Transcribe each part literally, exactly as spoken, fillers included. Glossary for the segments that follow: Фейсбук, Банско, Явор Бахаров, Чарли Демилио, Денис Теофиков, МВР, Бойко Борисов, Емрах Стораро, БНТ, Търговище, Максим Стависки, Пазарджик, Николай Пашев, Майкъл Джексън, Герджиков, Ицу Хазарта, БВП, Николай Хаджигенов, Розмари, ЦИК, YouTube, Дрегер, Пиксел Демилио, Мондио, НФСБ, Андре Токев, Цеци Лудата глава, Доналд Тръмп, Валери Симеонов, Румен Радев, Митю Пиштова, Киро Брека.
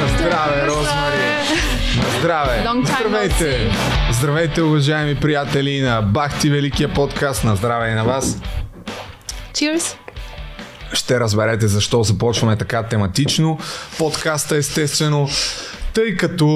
На здраве, Розмари! На здраве! Здравейте! Здравейте, уважаеми приятели на Бахти Великия подкаст. На здраве и на вас! Cheers! Ще разберете защо започваме така тематично подкаста, естествено. Тъй като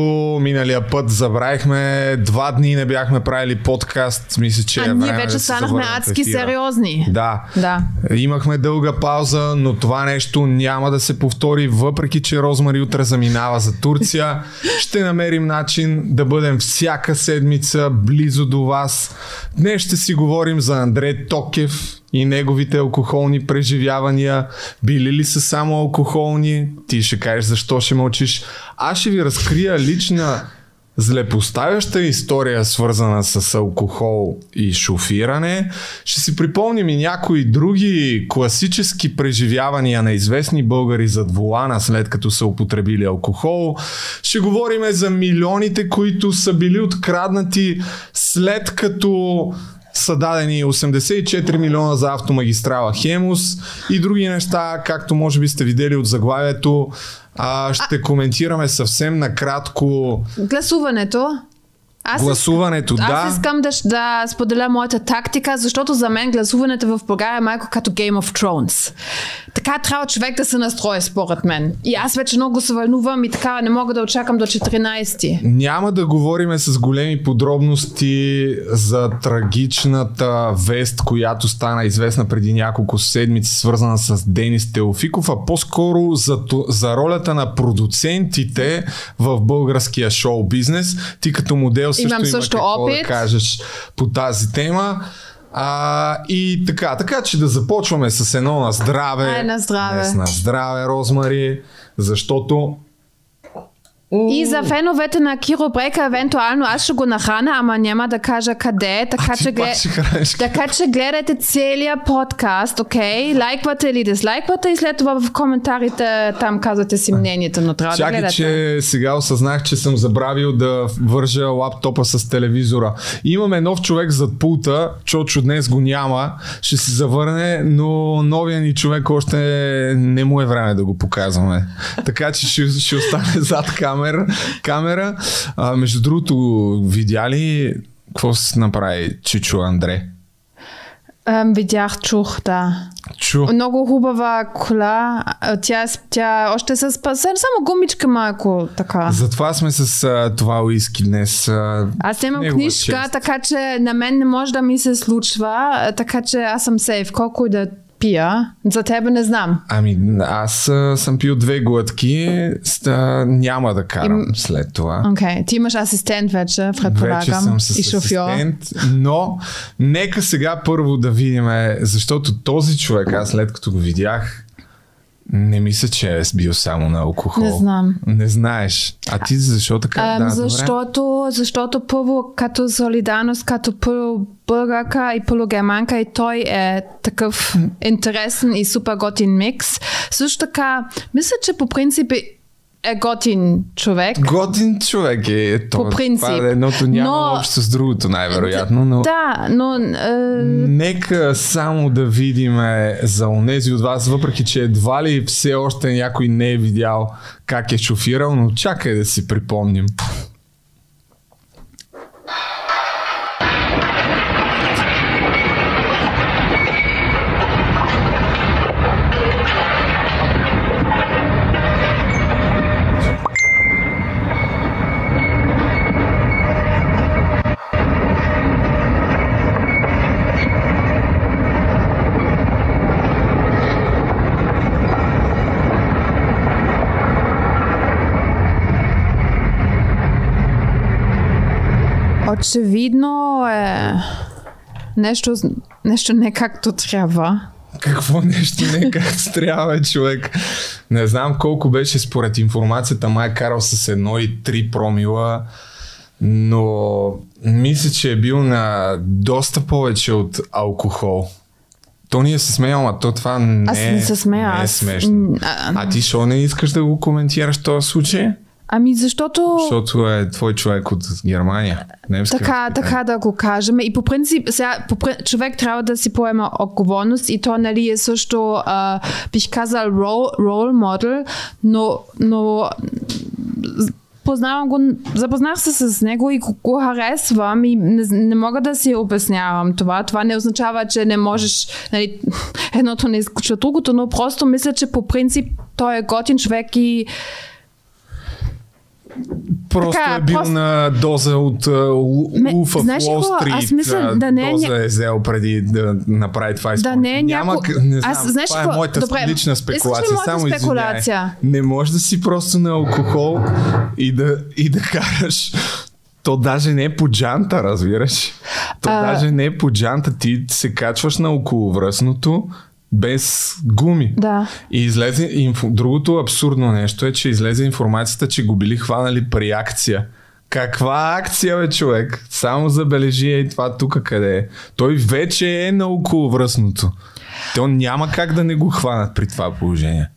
миналия път забравихме, два дни не бяхме правили подкаст, мисля, че а е време. А ние вече да станахме адски сериозни. Да. да. Имахме дълга пауза, но това нещо няма да се повтори, въпреки че Розмари утре заминава за Турция. Ще намерим начин да бъдем всяка седмица близо до вас. Днес ще си говорим за Андре Токев и неговите алкохолни преживявания. Били ли са само алкохолни? Ти ще кажеш защо ще мълчиш. Аз ще ви разкрия лична злепоставяща история, свързана с алкохол и шофиране. Ще си припомним и някои други класически преживявания на известни българи зад волана, след като са употребили алкохол. Ще говорим за милионите, които са били откраднати, след като са дадени осемдесет и четири милиона за автомагистрала Хемус и други неща, както може би сте видели от заглавието. А, ще а... коментираме съвсем накратко гласуването. Аз гласуването, аз, да. Аз искам да, да споделя моята тактика, защото за мен гласуването в България е малко като Game of Thrones. Така трябва човек да се настрои, според мен. И аз вече много се вълнувам и така не мога да очакам до четиринайсети. Няма да говорим с големи подробности за трагичната вест, която стана известна преди няколко седмици, свързана с Денис Теофиков, а по-скоро за, за ролята на продуцентите в българския шоу-бизнес. Ти като модел също имам също има какво опит да кажеш по тази тема. А, и така, така че да започваме с едно на здраве. Ай, на здраве. Днес на здраве, Розмари, защото... И за феновете на Киро Брека, евентуално аз ще го нахраня, ама няма да кажа къде. Така, а, че, глед... така че гледайте целия подкаст, окей? Okay? Лайквате или дизлайквате и след това в коментарите там казвате си мнението, но трябва Чакай, да гледате. Чакай, че сега осъзнах, че съм забравил да вържа лаптопа с телевизора. Имаме нов човек зад пулта, Чочо днес го няма, ще се завърне, но новия ни човек още не му е време да го показваме. Така че ще, ще остане зад камера. камера. А, между другото, видя ли какво се направи Чичо Андре? Ем, видях, чух, да. Чух. Много хубава кола. Тя, тя още се спасе. Само гумичка малко така. Затова сме с а, това уиски днес. А, аз имам книжка, чест. Така че на мен не може да ми се случва. Така че аз съм сейф. Колко и да пия. За тебе не знам. Ами аз а, съм пил две глътки, ста, няма да карам и... след това. Okay. Ти имаш асистент вече, предполагам. Вече съм с и асистент, но нека сега първо да видим, защото този човек, аз след като го видях, не мисля, че е бил само на алкохол. Не знам. Не знаеш. А ти защо така? А, да, защото, защото първо като солидарност, като първо българка и първо германка и той е такъв интересен и супер готин микс. Също така, мисля, че по принцип е готин човек. Готин човек е то. По принцип. Това едното няма но... общо с другото най-вероятно. Но... Да, но... Е... Нека само да видим за онези от вас, въпреки че едва ли все още някой не е видял как е шофирал, но чакай да си припомним. Очевидно е нещо, нещо не както трябва. Какво нещо не както трябва, човек? Не знам колко беше според информацията, май е карал с едно и три промила, но мисля, че е бил на доста повече от алкохол. То ние се смеем, а то това не, аз не, се смея, не е смешно. Аз... А ти шо не искаш да го коментираш в този случай? Ами защото... Защото е твой човек от Германия. Немска, така, така да го кажем. И по принцип, сега, по принцип човек трябва да си поема отговорност и то нали е също, а, бих казал, рол модел, но, но познавам го, запознах се с него и го харесвам и не, не мога да си обяснявам това. Това не означава, че не можеш, нали, едното не изключва другото, но просто мисля, че по принцип той е готин човек и Просто така, е бил просто... на доза от Луфа в Уолстрит. Аз мисля, да не е... Доза е взел преди да направи това изпълнение. Да не е Няма... няко... не знам, аз, знаеш, това е моята добре, лична спекулация. Само спекулация. Не можеш да си просто на алкохол и да, и да караш. То даже не е по джанта, разбираш. То а... даже не е по джанта. Ти се качваш на околовръстното без гуми. Да. И излезе инф... Другото абсурдно нещо е, че излезе информацията, че го били хванали при акция. Каква акция, бе, човек? Само забележи и това тук къде е. Той вече е на околовръстното. То няма как да не го хванат при това положение.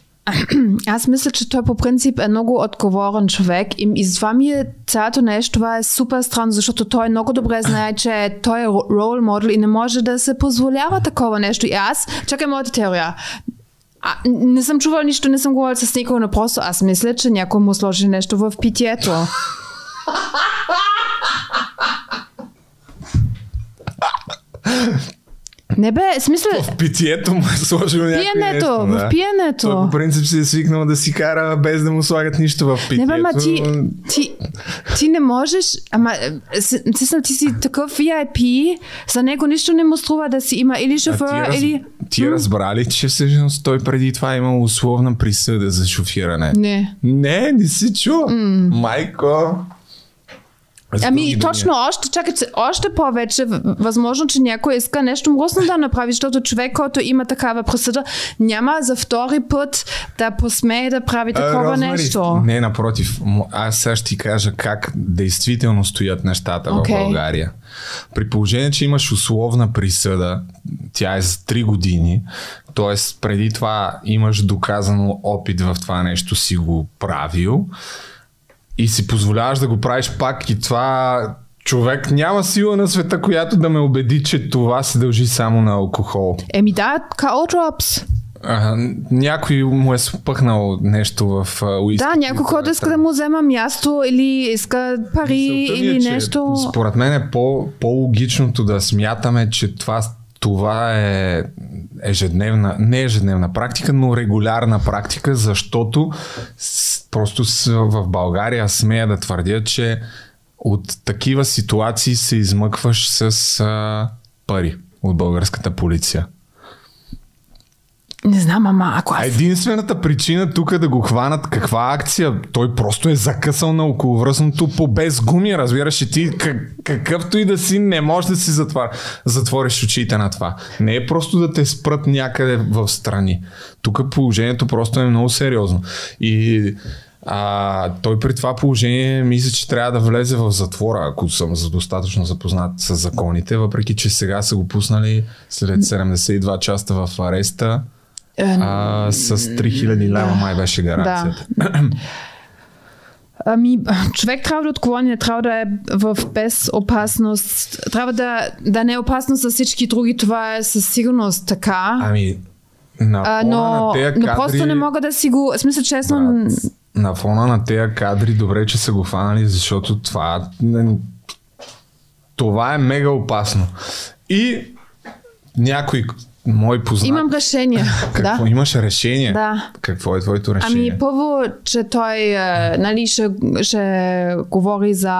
Аз мисля, че той по принцип е много отговорен човек и, и това ми е цялото нещо, това е супер странно, защото той много добре знае, че той е рол модел и не може да се позволява такова нещо. И аз, чакай моята теория, а, не съм чувал нищо, не съм говорил с никого, но просто аз мисля, че някой му сложи нещо в питието. Не бе, смисъл... В питието му е сложил някакви нещо. Да. В пиенето. Той по принцип си е свикнал да си кара без да му слагат нищо в питието. Не бе, ма ти, ти, ти не можеш... Ама, сисна, ти си такъв ви ай пи, за него нищо не му струва да си има или шофьора, раз... или... Ти разбрали, че всъщност той преди това е имал условна присъда за шофиране? Не. Не, не си чул. М. Майко... Ами точно още, чакайте, още повече възможно, че някой иска нещо мръсно да направи, защото човек, който има такава присъда, няма за втори път да посмее да прави такова Розмари, нещо. Не, напротив, аз сега ще ти кажа как действително стоят нещата okay. в България. При положение, че имаш условна присъда, тя е за три години, т.е. преди това имаш доказано опит в това нещо, си го правил, и си позволяваш да го правиш пак и това човек няма сила на света, която да ме убеди, че това се дължи само на алкохол. Еми да, Call Drops. Някой му е спъхнал нещо в уиски. Да, някой който иска да му взема място или иска пари или е, нещо. Според мен е по, по-логичното да смятаме, че това... Това е ежедневна, не ежедневна практика, но регулярна практика, защото просто в България смея да твърдя, че от такива ситуации се измъкваш с а, пари от българската полиция. Не знам, ама ако аз... Единствената причина тук е да го хванат каква акция. Той просто е закъсал на околовръстното по без гуми, разбираш и ти как, какъвто и да си не можеш да си затвор... затвориш очите на това. Не е просто да те спрат някъде в страни. Тук положението просто е много сериозно. И а, той при това положение мисля, че трябва да влезе в затвора, ако съм достатъчно запознат с законите, въпреки че сега са го пуснали след седемдесет и два часа в ареста. А, с три хиляди лева май беше гаранцията. Да. Ами, човек трябва да отклони, не трябва да е в безопасност, трябва да, да не е опасност за всички други, това е със сигурност така. Ами, на фона а, но, на тея кадри... Но просто не мога да си го... Смисля, честно... Брат, на фона на тея кадри, добре, че са го фанали, защото това... Това е мега опасно. И някой... Мой познат. Имам решение. Какво да. Имаш решение? Да. Какво е твоето решение? Ами първо, че той нали, ще, ще говори за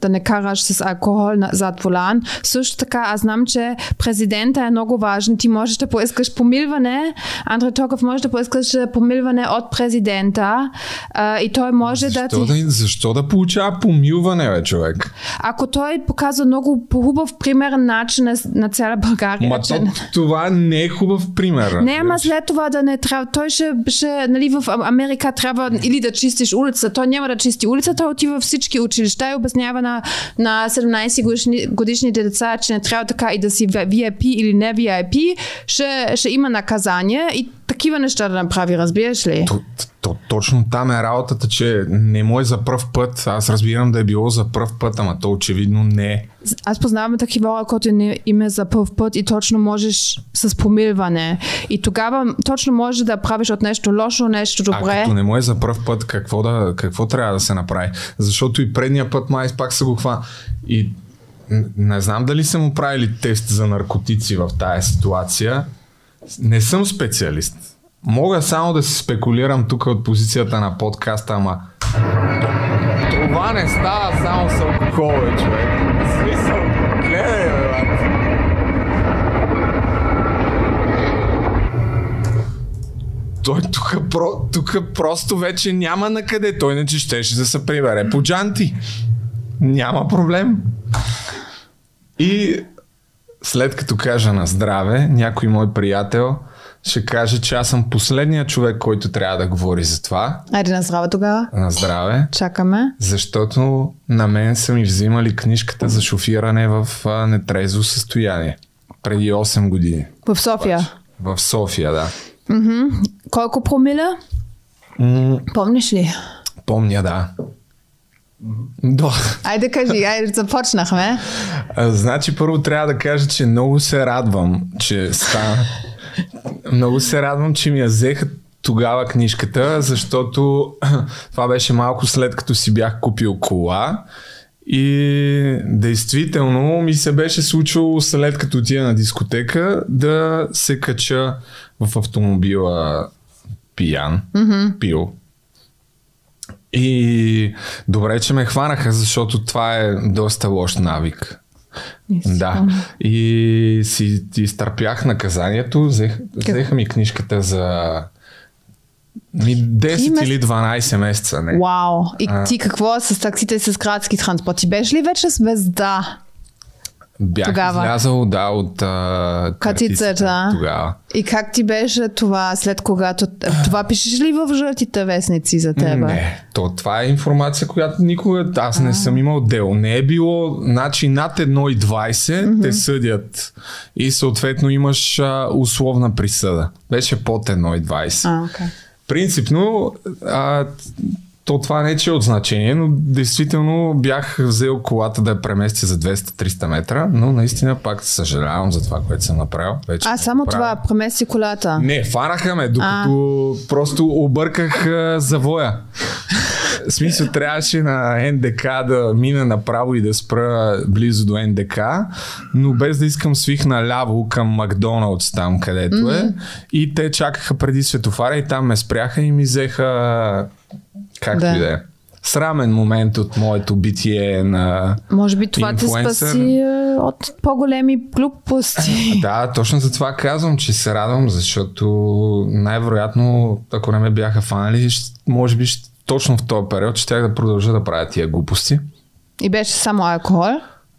да не караш с алкохол зад волан. Също така, аз знам, че президента е много важен. Ти можеш да поискаш помилване. Андре Токев може да поискаш помилване от президента. И той може защо да... Ти... Защо да получава помилване, бе, човек? Ако той показва много по-хубав примерен начин на, на цяла България. Ма че... това е не е хубав пример. Не, ама след това да не трябва. Той ще, ще нали, в Америка трябва или да чистиш улица. Той няма да чисти улица, той отива всички училища и обяснява на, на седемнайсет годишните деца, че не трябва така и да си ви ай пи или не ви ай пи. Ще, ще има наказание и такива неща да направи, разбираш ли? То, то, точно там е работата, че не му е за пръв път. Аз разбирам да е било за пръв път, ама то очевидно не е. Аз познавам такива хора, които им е за пръв път и точно можеш с помилване. И тогава точно можеш да правиш от нещо лошо, нещо добре. А като не му е за пръв път, какво, да, какво трябва да се направи? Защото и предния път май пак се го хва. И не знам дали са му правили тест за наркотици в тая ситуация. Не съм специалист. Мога само да се спекулирам тук от позицията на подкаста, ама това не става само с алкохол, бе, човек. Смисъл, гледай, бе, бе. Той тук, тук просто вече няма на къде. Той не че щеше да се прибере по джанти. Няма проблем. И след като кажа на здраве, някой мой приятел ще каже, че аз съм последният човек, който трябва да говори за това. Айде на здраве тогава. На здраве. Чакаме. Защото на мен са ми взимали книжката за шофиране в нетрезво състояние. Преди осем години. В София? В София, да. Mm-hmm. Колко промила? Mm. Помниш ли? Помня, да. Да. Айде кажи, айде започнахме. А, значи първо трябва да кажа, че много се радвам, че стана. Много се радвам, че ми я взеха тогава книжката, защото това беше малко след като си бях купил кола и действително ми се беше случило след като отида на дискотека да се кача в автомобила пиян, mm-hmm. пил. И добре, че ме хванаха, защото това е доста лош навик. Yes. Да. И си изтърпях наказанието, взех, взеха ми книжката за ми десет или дванайсет месеца. Не. Вау! И ти какво с таксите и с градски транспорт? Беше ли вече звезда? Бях излязал, да, от а, картицата тогава. И как ти беше това след когато... Това пишеш ли в жълтите вестници за теб? Не, то, това е информация, която никога... Аз не а. съм имал дело. Не е било... Значи над едно цяло и двайсет mm-hmm. те съдят и съответно имаш а, условна присъда. Беше под едно цяло и двайсет. А, okay. Принципно... А, то това не че е от значение, но действително бях взел колата да я преместя за двеста-триста метра, но наистина пак съжалявам за това, което съм направил. Вече а само направил. Това, премести колата? Не, фараха ме, докато а. просто обърках а, завоя. В смисъл трябваше на НДК да мина направо и да спра близо до НДК, но без да искам свих наляво към Макдоналдс там където mm-hmm. е. И те чакаха преди светофара и там ме спряха и ми взеха... Както да. И да е. Срамен момент от моето битие на инфлуенсър. Може би това инфлуенсър. Те спаси от по-големи глупости. Да, точно за това казвам, че се радвам, защото най-вероятно, ако не ме бяха фанали, може би точно в този период ще тях да продължа да правя тия глупости. И беше само алкохол?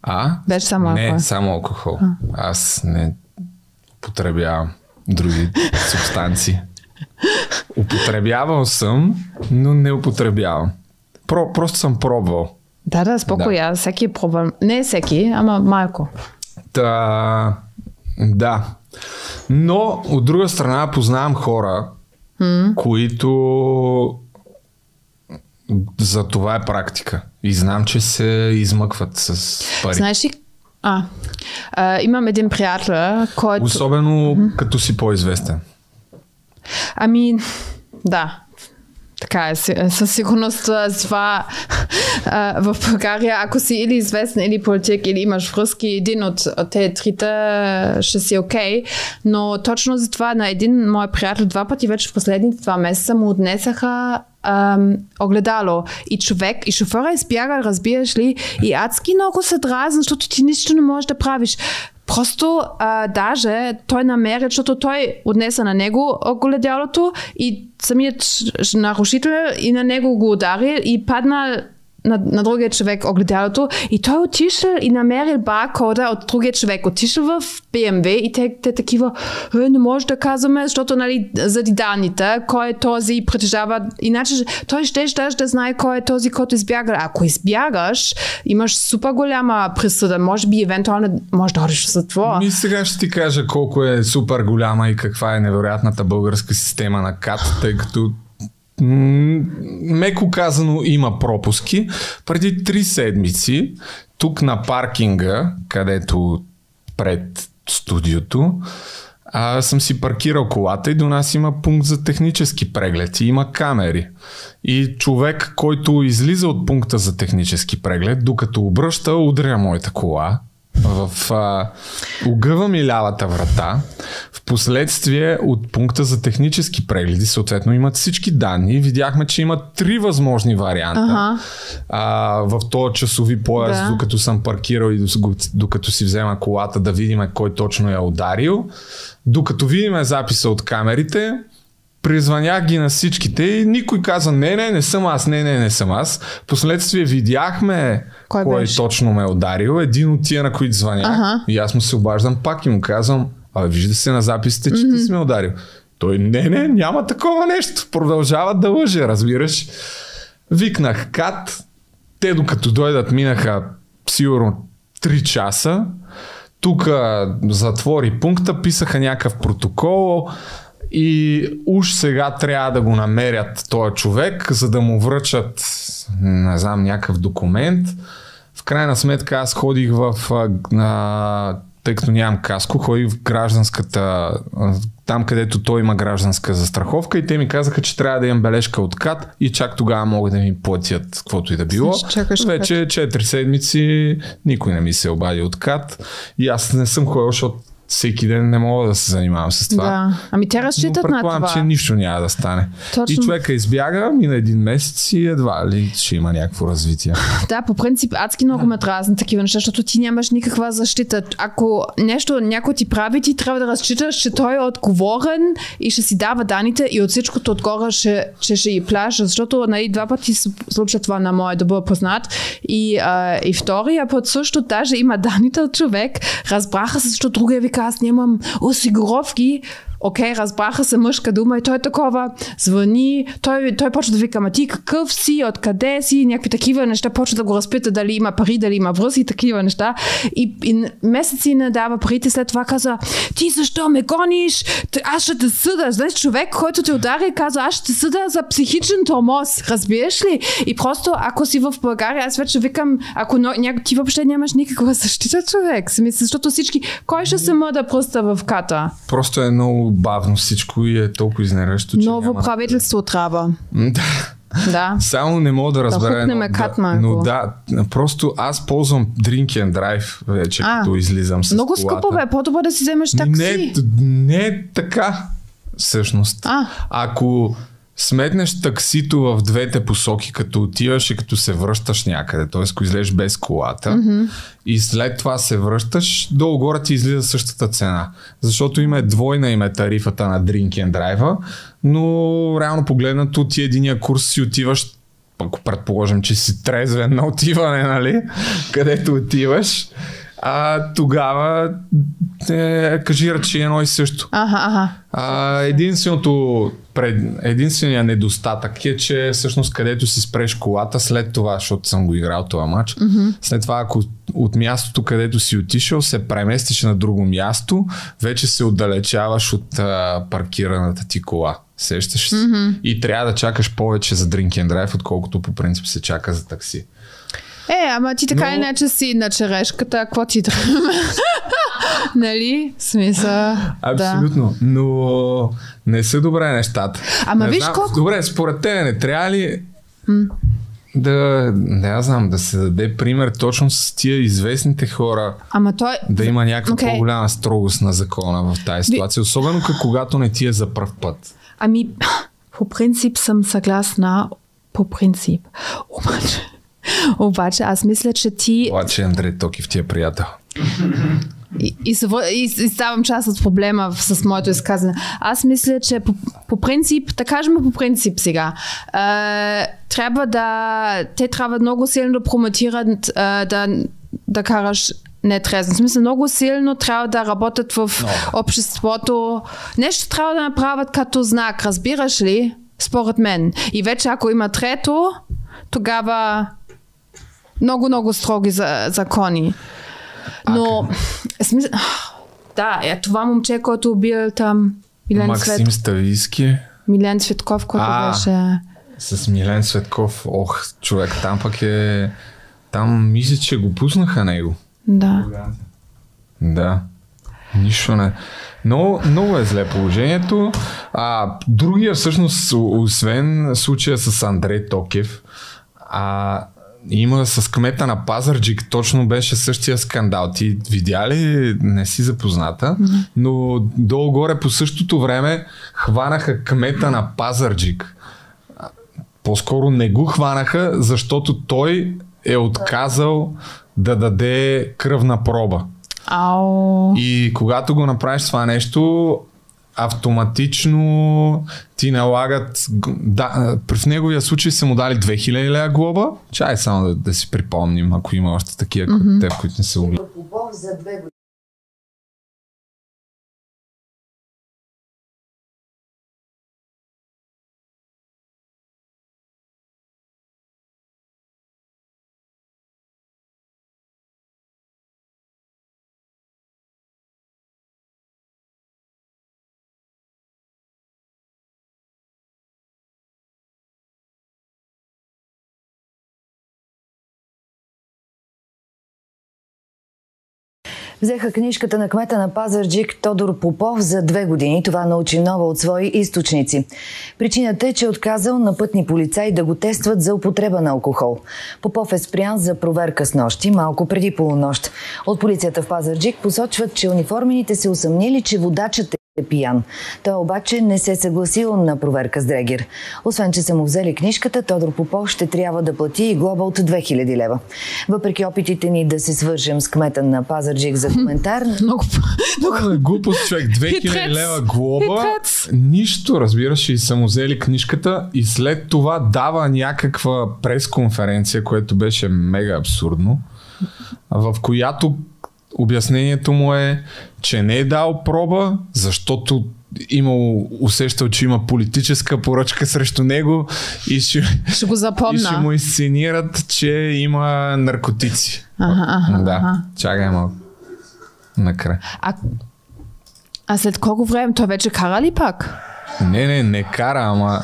А? Беше само алкохол. Не, само алкохол. А. Аз не употребявам други субстанции. Употребявал съм, но не употребявам. Про, просто съм пробвал. Да, да, спокоя. Да. Всеки е пробвал. Не всеки, ама малко. Та, да. Но от друга страна познавам хора, м-м. които за това е практика. И знам, че се измъкват с пари. Знаеш ли, а, а, имам един приятел, който... Особено м-м. като си по-известен. Ами, да, така е, със сигурност това а, в България, ако си или известен, или политик, или имаш връзки, един от, от тези трите ще си окей, okay. Но точно за това на един мой приятел два пъти вече в последните два месеца му отнесаха Um, огледало. И човек, и шофьора избяга, разбираш ли, и адски много се дразни, защото ти нищо не можеш да правиш. Просто uh, даже той намери, защото той отнесе на него огледалото и самият нарушител и на него го удари и падна на, на другия човек огледалото и той отишъл и намерил баркода от другия човек. Отишъл в Бе Ем Ве и те, те такива, е, не може да казваме, защото нали, заради данните, кой е този притежава. Иначе той ще щеш да знае кой е този, който избягал. Ако избягаш, имаш супер голяма присъда. Може би евентуално може да ходиш в затвора. Ми сега ще ти кажа колко е супер голяма и каква е невероятната българска система на КАТ, тъй като меко казано има пропуски. Преди три седмици тук на паркинга, където пред студиото, а, съм си паркирал колата и до нас има пункт за технически преглед и има камери. И човек, който излиза от пункта за технически преглед, докато обръща, удря моята кола. В а, огъва ми лявата врата, в последствие от пункта за технически прегледи, съответно имат всички данни. Видяхме, че има три възможни варианта. Ага. А, в този часови пояс, да. Докато съм паркирал и докато си взема колата, да видим кой точно я ударил. Докато видим записа от камерите, призванях ги на всичките и никой каза, не, не, не съм аз, не, не, не съм аз. Последствие видяхме кой, кой точно ме ударил, един от тия, на които звънях. Ага. И аз му се обаждам пак и му казвам, а вижда се на записите, че mm-hmm. ти си ме ударил. Той, не, не, няма такова нещо. Продължава да лъже, разбираш. Викнах КАТ, те докато дойдат минаха сигурно три часа. Тук затвори пункта, писаха някакъв протокол, и уж сега трябва да го намерят този човек, за да му връчат, не знам, някакъв документ. В крайна сметка аз ходих в, а, тъй като нямам каско, ходих в гражданската, там където той има гражданска застраховка и те ми казаха, че трябва да имам бележка от КАТ и чак тогава могат да ми платят каквото и да било. Чакаш вече четири седмици, никой не ми се обади от КАТ и аз не съм ходил, защото всеки ден не мога да се занимавам с това. Да. Ами те разчитат на това. Че нищо няма да стане. Точно. И човека избяга и на един месец и едва ли ще има някакво развитие. Да, по принцип адски много ме дразни такива неща, защото ти нямаш никаква защита. Ако нещо някой ти прави, ти трябва да разчиташ, че той е отговорен и ще си дава данните и от всичкото отгоре ще, ще, ще и плаща. Защото нали, два пъти се случва това на моя добър познат. И, а, и втория път също даже има данните от човек. Разбраха се, защото другия вика, аз нямам осигуровки. Окей, okay, разбраха се, мъжка дума и той такова звъни, той, той почва да вика, ма ти какъв си, откъде си, някакви такива неща, почва да го разпита дали има пари, дали има връзки, такива неща и, и месеци не дава парите, след това каза, ти защо ме гониш, аз ще те съда, знаеш, човек, който те удари, каза, аз ще те съда за психичен тормоз, разбираш ли? И просто ако си в България, аз вече викам, ако някой, ти въобще нямаш никаква защита, човек, си мисля, защото всички, кой ще се мъда пръста в ката? Просто е много бавно всичко и е толкова изнервящо. Ново няма... правителство трябва. Да. Да. Само не мога да разбера. Да, но, кат, да, но да, просто аз ползвам drink and drive вече, а, като излизам с много колата. Много скъпо бе, по-добре да си вземеш такси. Не, не е така всъщност. А. Ако сметнеш таксито в двете посоки, като отиваш и като се връщаш някъде, т.е. ако излезеш без колата, mm-hmm. и след това се връщаш, долу-горе ти излиза същата цена. Защото има двойна им е тарифата на Drink and Drive, но реално погледнато ти единия курс си отиваш, ако предположим, че си трезвен на отиване, нали, където отиваш, а тогава е, кажи речи едно и също. Аха, аха. А, единственото пред, единственият недостатък е, че всъщност където си спреш колата след това, защото съм го играл това матч, mm-hmm. след това ако от мястото, където си отишъл, се преместиш на друго място, вече се отдалечаваш от а, паркираната ти кола. Сещаш си. Mm-hmm. И трябва да чакаш повече за Drink and Drive, отколкото по принцип се чака за такси. Е, ама ти така но... иначе си на черешката, какво ти трябва? Нали? Смисъл. Абсолютно. Да. Но не са добре нещата. Ама не виж знам... колко... Добре, според тебе не трябва ли М? да, не аз знам, да се даде пример точно с тия известните хора, ама той... да има някаква okay. по-голяма строгост на закона в тази ситуация, особено как, когато не ти е за пръв път. Ами, по принцип съм съгласна, по принцип. Обаче... Обаче аз мисля, че ти... Обаче Андре Токев ти е приятел. И, и, и, и ставам част от проблема с моето изказване. Аз мисля, че по, по принцип, да кажем по принцип сега, е, трябва да, те трябва много силно да промотират, да, да караш нетрезен. В смисъл, много силно трябва да работят в no. обществото. Нещо трябва да направят като знак, разбираш ли? Според мен. И вече ако има трето, тогава много, много строги за, закони. Но, okay. смисъл, да, е това момче, който бил там Милен Максим Свет... Стависки. Милен Светков, който а, беше... С Милен Светков, ох, човек, там пък е... Там мисля, че го пуснаха него. Да. Да. Нищо не. Много, много е зле положението. А другия всъщност, освен случая с Андре Токев, а, има с кмета на Пазарджик, точно беше същия скандал. Ти видя ли? Не си запозната, но долу-горе по същото време хванаха кмета на Пазарджик. По-скоро не го хванаха, защото той е отказал да даде кръвна проба. Ау. И когато го направиш това нещо, автоматично ти налагат... Да, в неговия случай са му дали две хиляди лева глоба. Чай само да, да си припомним, ако има още такива, mm-hmm. те, които не са ули. Взеха книжката на кмета на Пазарджик Тодор Попов за две години. Това научи Нова от свои източници. Причината е, че отказал на пътни полицаи да го тестват за употреба на алкохол. Попов е спрян за проверка с нощи, малко преди полунощ. От полицията в Пазарджик посочват, че униформените се усъмнили, че водачът е пиян. Той обаче не се съгласил на проверка с дрегер. Освен, че са му взели книжката, Тодор Попов ще трябва да плати и глоба от две хиляди лева. Въпреки опитите ни да се свържем с кмета на Пазарджик за коментар... Много глупост, човек. две хиляди лева глоба, нищо, разбираш, и са му взели книжката и след това дава някаква пресконференция, което беше мега абсурдно, в която обяснението му е, че не е дал проба, защото имал, усещал, че има политическа поръчка срещу него и ще, ще, го и ще му изценират, че има наркотици. Ага, ага, да, ага. Чакай малко. Накрая. А, а след колко време? Той вече кара ли пак? Не, не, не кара, ама...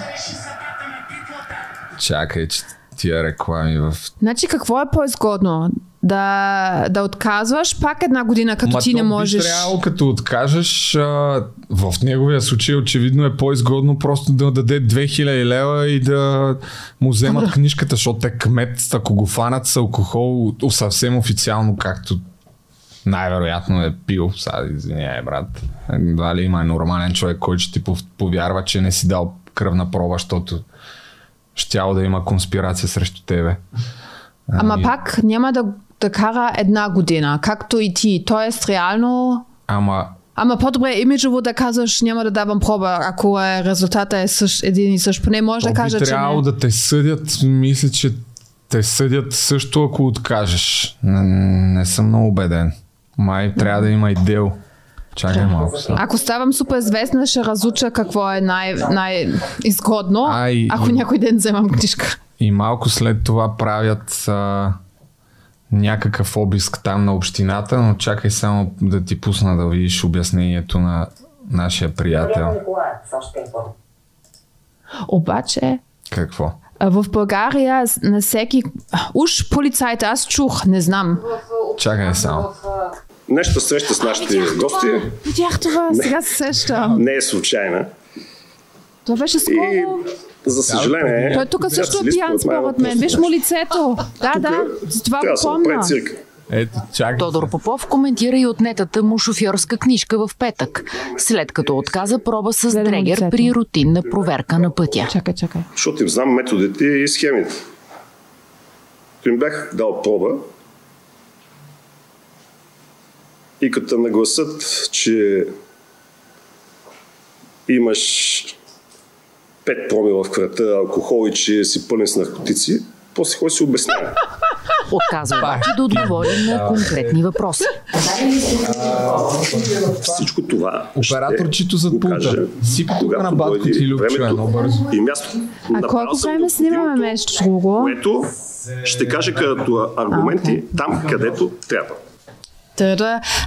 Чакай, че тия реклами в... Значи какво е по-изгодно? Да, да отказваш пак една година, като Ма ти не можеш. Би трябвало, като откажеш, в неговия случай очевидно е по-изгодно просто да даде две хиляди лева и да му вземат книжката, защото е кмет, ако го фанат с алкохол съвсем официално, както най-вероятно е пил. Сега, извиняй, брат, едва ли има нормален човек, който ще ти повярва, че не си дал кръвна проба, защото щяло да има конспирация срещу тебе. Ама и... пак няма да да кара една година, както и ти. Тоест, реално... Ама... Ама по-добре е имиджово да казваш, няма да давам проба, ако е резултата е същ, един и същ. Поне може да кажа, че не... Трябва да те съдят, мисля, че те съдят също, ако откажеш. Не, не съм много убеден. Май трябва да има и дел. Чакай малко. Ако ставам супер известна, ще разуча какво е най- най-изгодно, Ай, ако и... някой ден вземам книжка. И малко след това правят... А... някакъв обиск там на общината, но чакай само да ти пусна да видиш обяснението на нашия приятел. Обаче... Какво? В България на всеки... Уж полицайта, аз чух, не знам. Чакай само. Нещо среща с нашите гости. Видях това, сега се сещам. Не е случайна. Това беше скоро. За съжаление... Той тук също е пиян, според мен. Виж му лицето. Да, да, за това го помня. Ето, чакай. Тодор Попов коментира и отнетата му шофьорска книжка в петък, след като отказа проба с дрегер при рутинна проверка на пътя. Чакай, чакай. Защото им знам методите и схемите. Като им бях дал проба и като нагласят, че имаш пет промила в кръвта алкохол и че си пълен с наркотици, после кой се обяснява. Отказва обаче да отговори на конкретни въпроси. Всичко това оператор чито зад пулта. Сипи тук на батко ти любче. И място. А колко време снимаме нещо друго? Което ще кажа като аргументи там, където трябва.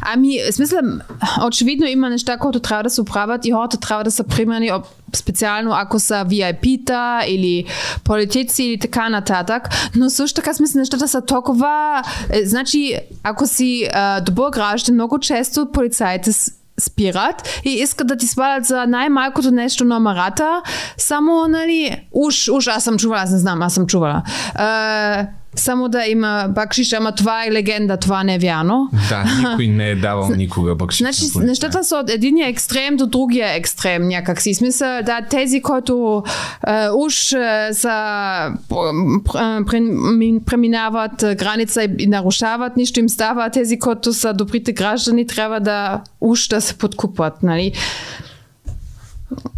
Ами, смислям, очевидно има неща, които трябва да се оправят и хората трябва да са примерни, специално ако са ви ай пи-та или политици или така нататък, но също така смисля нещата са толкова, значи ако си добър граждан, много често полицаите спират и искат да ти свалят за най-малкото нещо номерата, само, нали, уж, уж аз съм чувала, аз не знам, аз съм чувала. Uh, Само да има бакшиш, ама това е легенда, това не е вярно. Да, никой не е давал никога бакшиш. Значи, нещата са от единия екстрем до другия екстрем някак си. Смисъл, да, тези, които е, уж е, са, преминават граница и нарушават, нищо им става, тези, които са добрите граждани, трябва да уж да се подкупат, нали?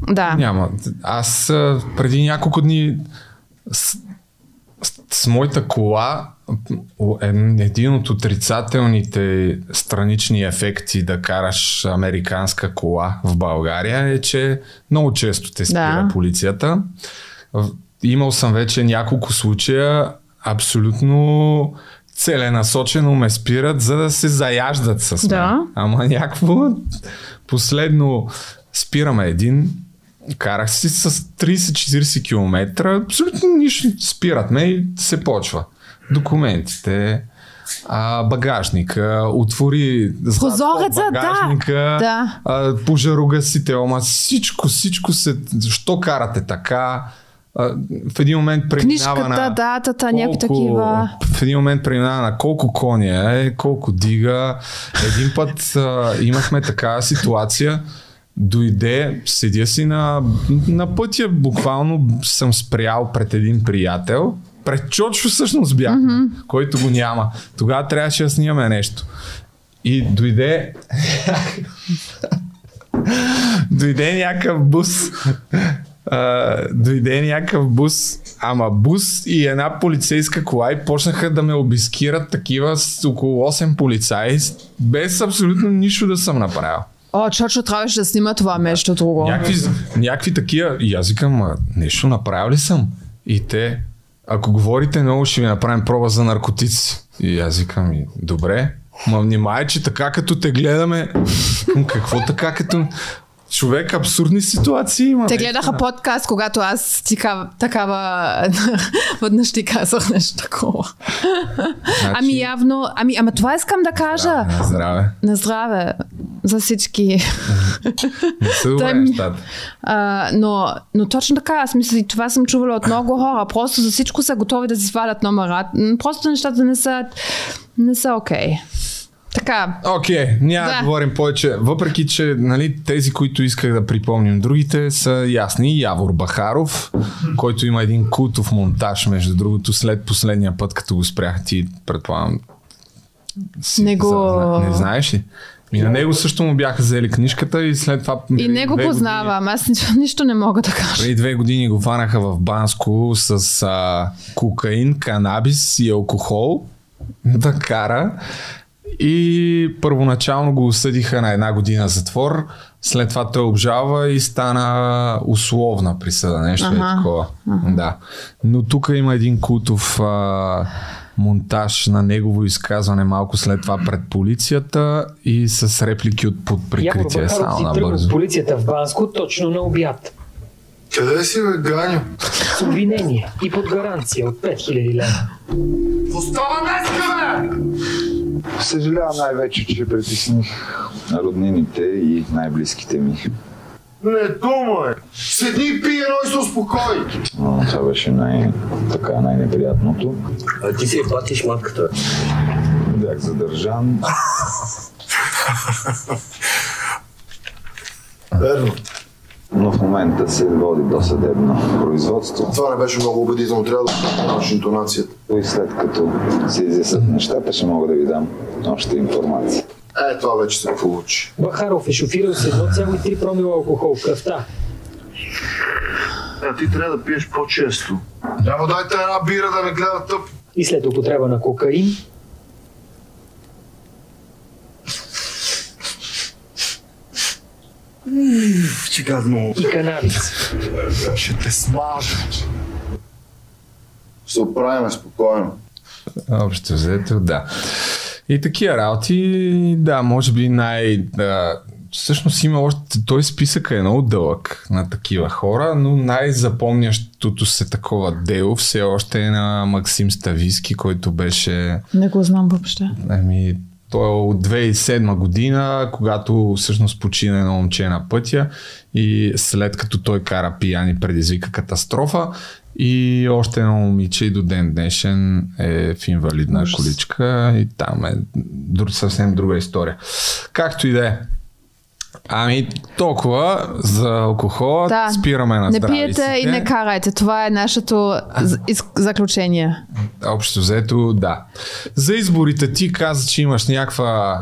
Да. Няма. Аз преди няколко дни с... с моята кола един от отрицателните странични ефекти да караш американска кола в България е, че много често те спира да. Полицията. Имал съм вече няколко случая, абсолютно целенасочено ме спират, за да се заяждат с мен. Да. Ама някакво последно спираме един. Карах си с трийсет до четирийсет км, абсолютно нищо, спират ме и се почва. Документите, а, багажника, отвори прозореца, багажника, да. А, пожарогасител, ама всичко, всичко се... Що карате така? А, в един момент преминава книжката, на... датата, колко, някакви такива... В един момент преминава на колко коня е, колко дига. Един път а, имахме такава ситуация... Дойде, седя си на, на пътя, буквално съм спрял пред един приятел, пред Чочо всъщност бях, mm-hmm. който го няма. Тогава трябваше да снимаме нещо. И дойде дойде някакъв бус, uh, дойде някакъв бус, ама бус и една полицейска кола и почнаха да ме обискират такива около осем полицаи, без абсолютно нищо да съм направил. О, Чочо трябваше да снима това нещо друго. Някакви, някакви такива, и аз викам, нещо направил ли съм? И те, ако говорите много, ще ви направим проба за наркотици. И аз викам, добре, ма внимай, че така като те гледаме, какво така като... Човек, абсурдни ситуации има. Те гледаха подкаст, когато аз тикав, такава веднъж ти казах нещо такова. Значи... Ами явно, ами, ама това искам да кажа. Здраве, на здраве. На здраве. За всички. Не са добре нещата. Но, но точно така, аз мисля, и това съм чувала от много хора. Просто за всичко са готови да си свалят номерат. Просто нещата не са не са окей. Okay. Така. Окей, okay, няма да. Да говорим повече. Въпреки, че нали, тези, които исках да припомним другите, са ясни. Явор Бахаров, който има един култов монтаж, между другото, след последния път, като го спрях, ти предполагам, си, не, го... за, не знаеш ли? И на него също му бяха взели книжката и след това... И не го познавам, години, аз нищо, нищо не мога да кажа. Преди две години го фанаха в Банско с а, кокаин, канабис и алкохол да кара. И първоначално го осъдиха на една година затвор, след това той обжалва и стана условна присъда, нещо ага. Е такова. Ага. Да. Но тук има един култов а, монтаж на негово изказване малко след това пред полицията и с реплики от под прикритие. Явор Бахаров си тръгна с полицията в Банско точно на обяд. Къде си, бе, Ганю? С обвинение и под гаранция от пет хиляди лева. Остава днеска, бе! Съжалявам най-вече, че притесних роднините и най-близките ми. Не думай! Седни и пи едно и се успокой! Но това беше най- така, най-неприятното. А ти си платиш матката. Бях задържан. Верно. Но в момента се води досъдебно производство. Това не беше много убедително, трябва да научиш интонацията. И след като се изяснят нещата, ще мога да ви дам още информация. Е, това вече се получи. Бахаров е шофирал с едно цяло и три промила алкохол в кръвта. а ти трябва да пиеш по-често. Ама дайте една бира да ме гледа тъп. И след употреба на кокаин. Че казвам. И канабис. Ще те смажа. Ще оправим спокойно. Общо взето, да. И такива работи, да, може би най... Да, всъщност има още... Той списък е много дълъг на такива хора, но най-запомнящото се такова дело все още е на Максим Стависки, който беше... Не го знам въобще. Ами, той е от две хиляди и седма година, когато всъщност почина едно момче на пътя и след като той кара пиян и предизвика катастрофа, и още едно момиче и до ден днешен е в инвалидна количка и там е съвсем друга история. Както и да е. Ами толкова за алкохола, да, спираме на здраве. Не пиете и не карайте, това е нашето заключение. Общо взето, да. За изборите ти каза, че имаш някаква...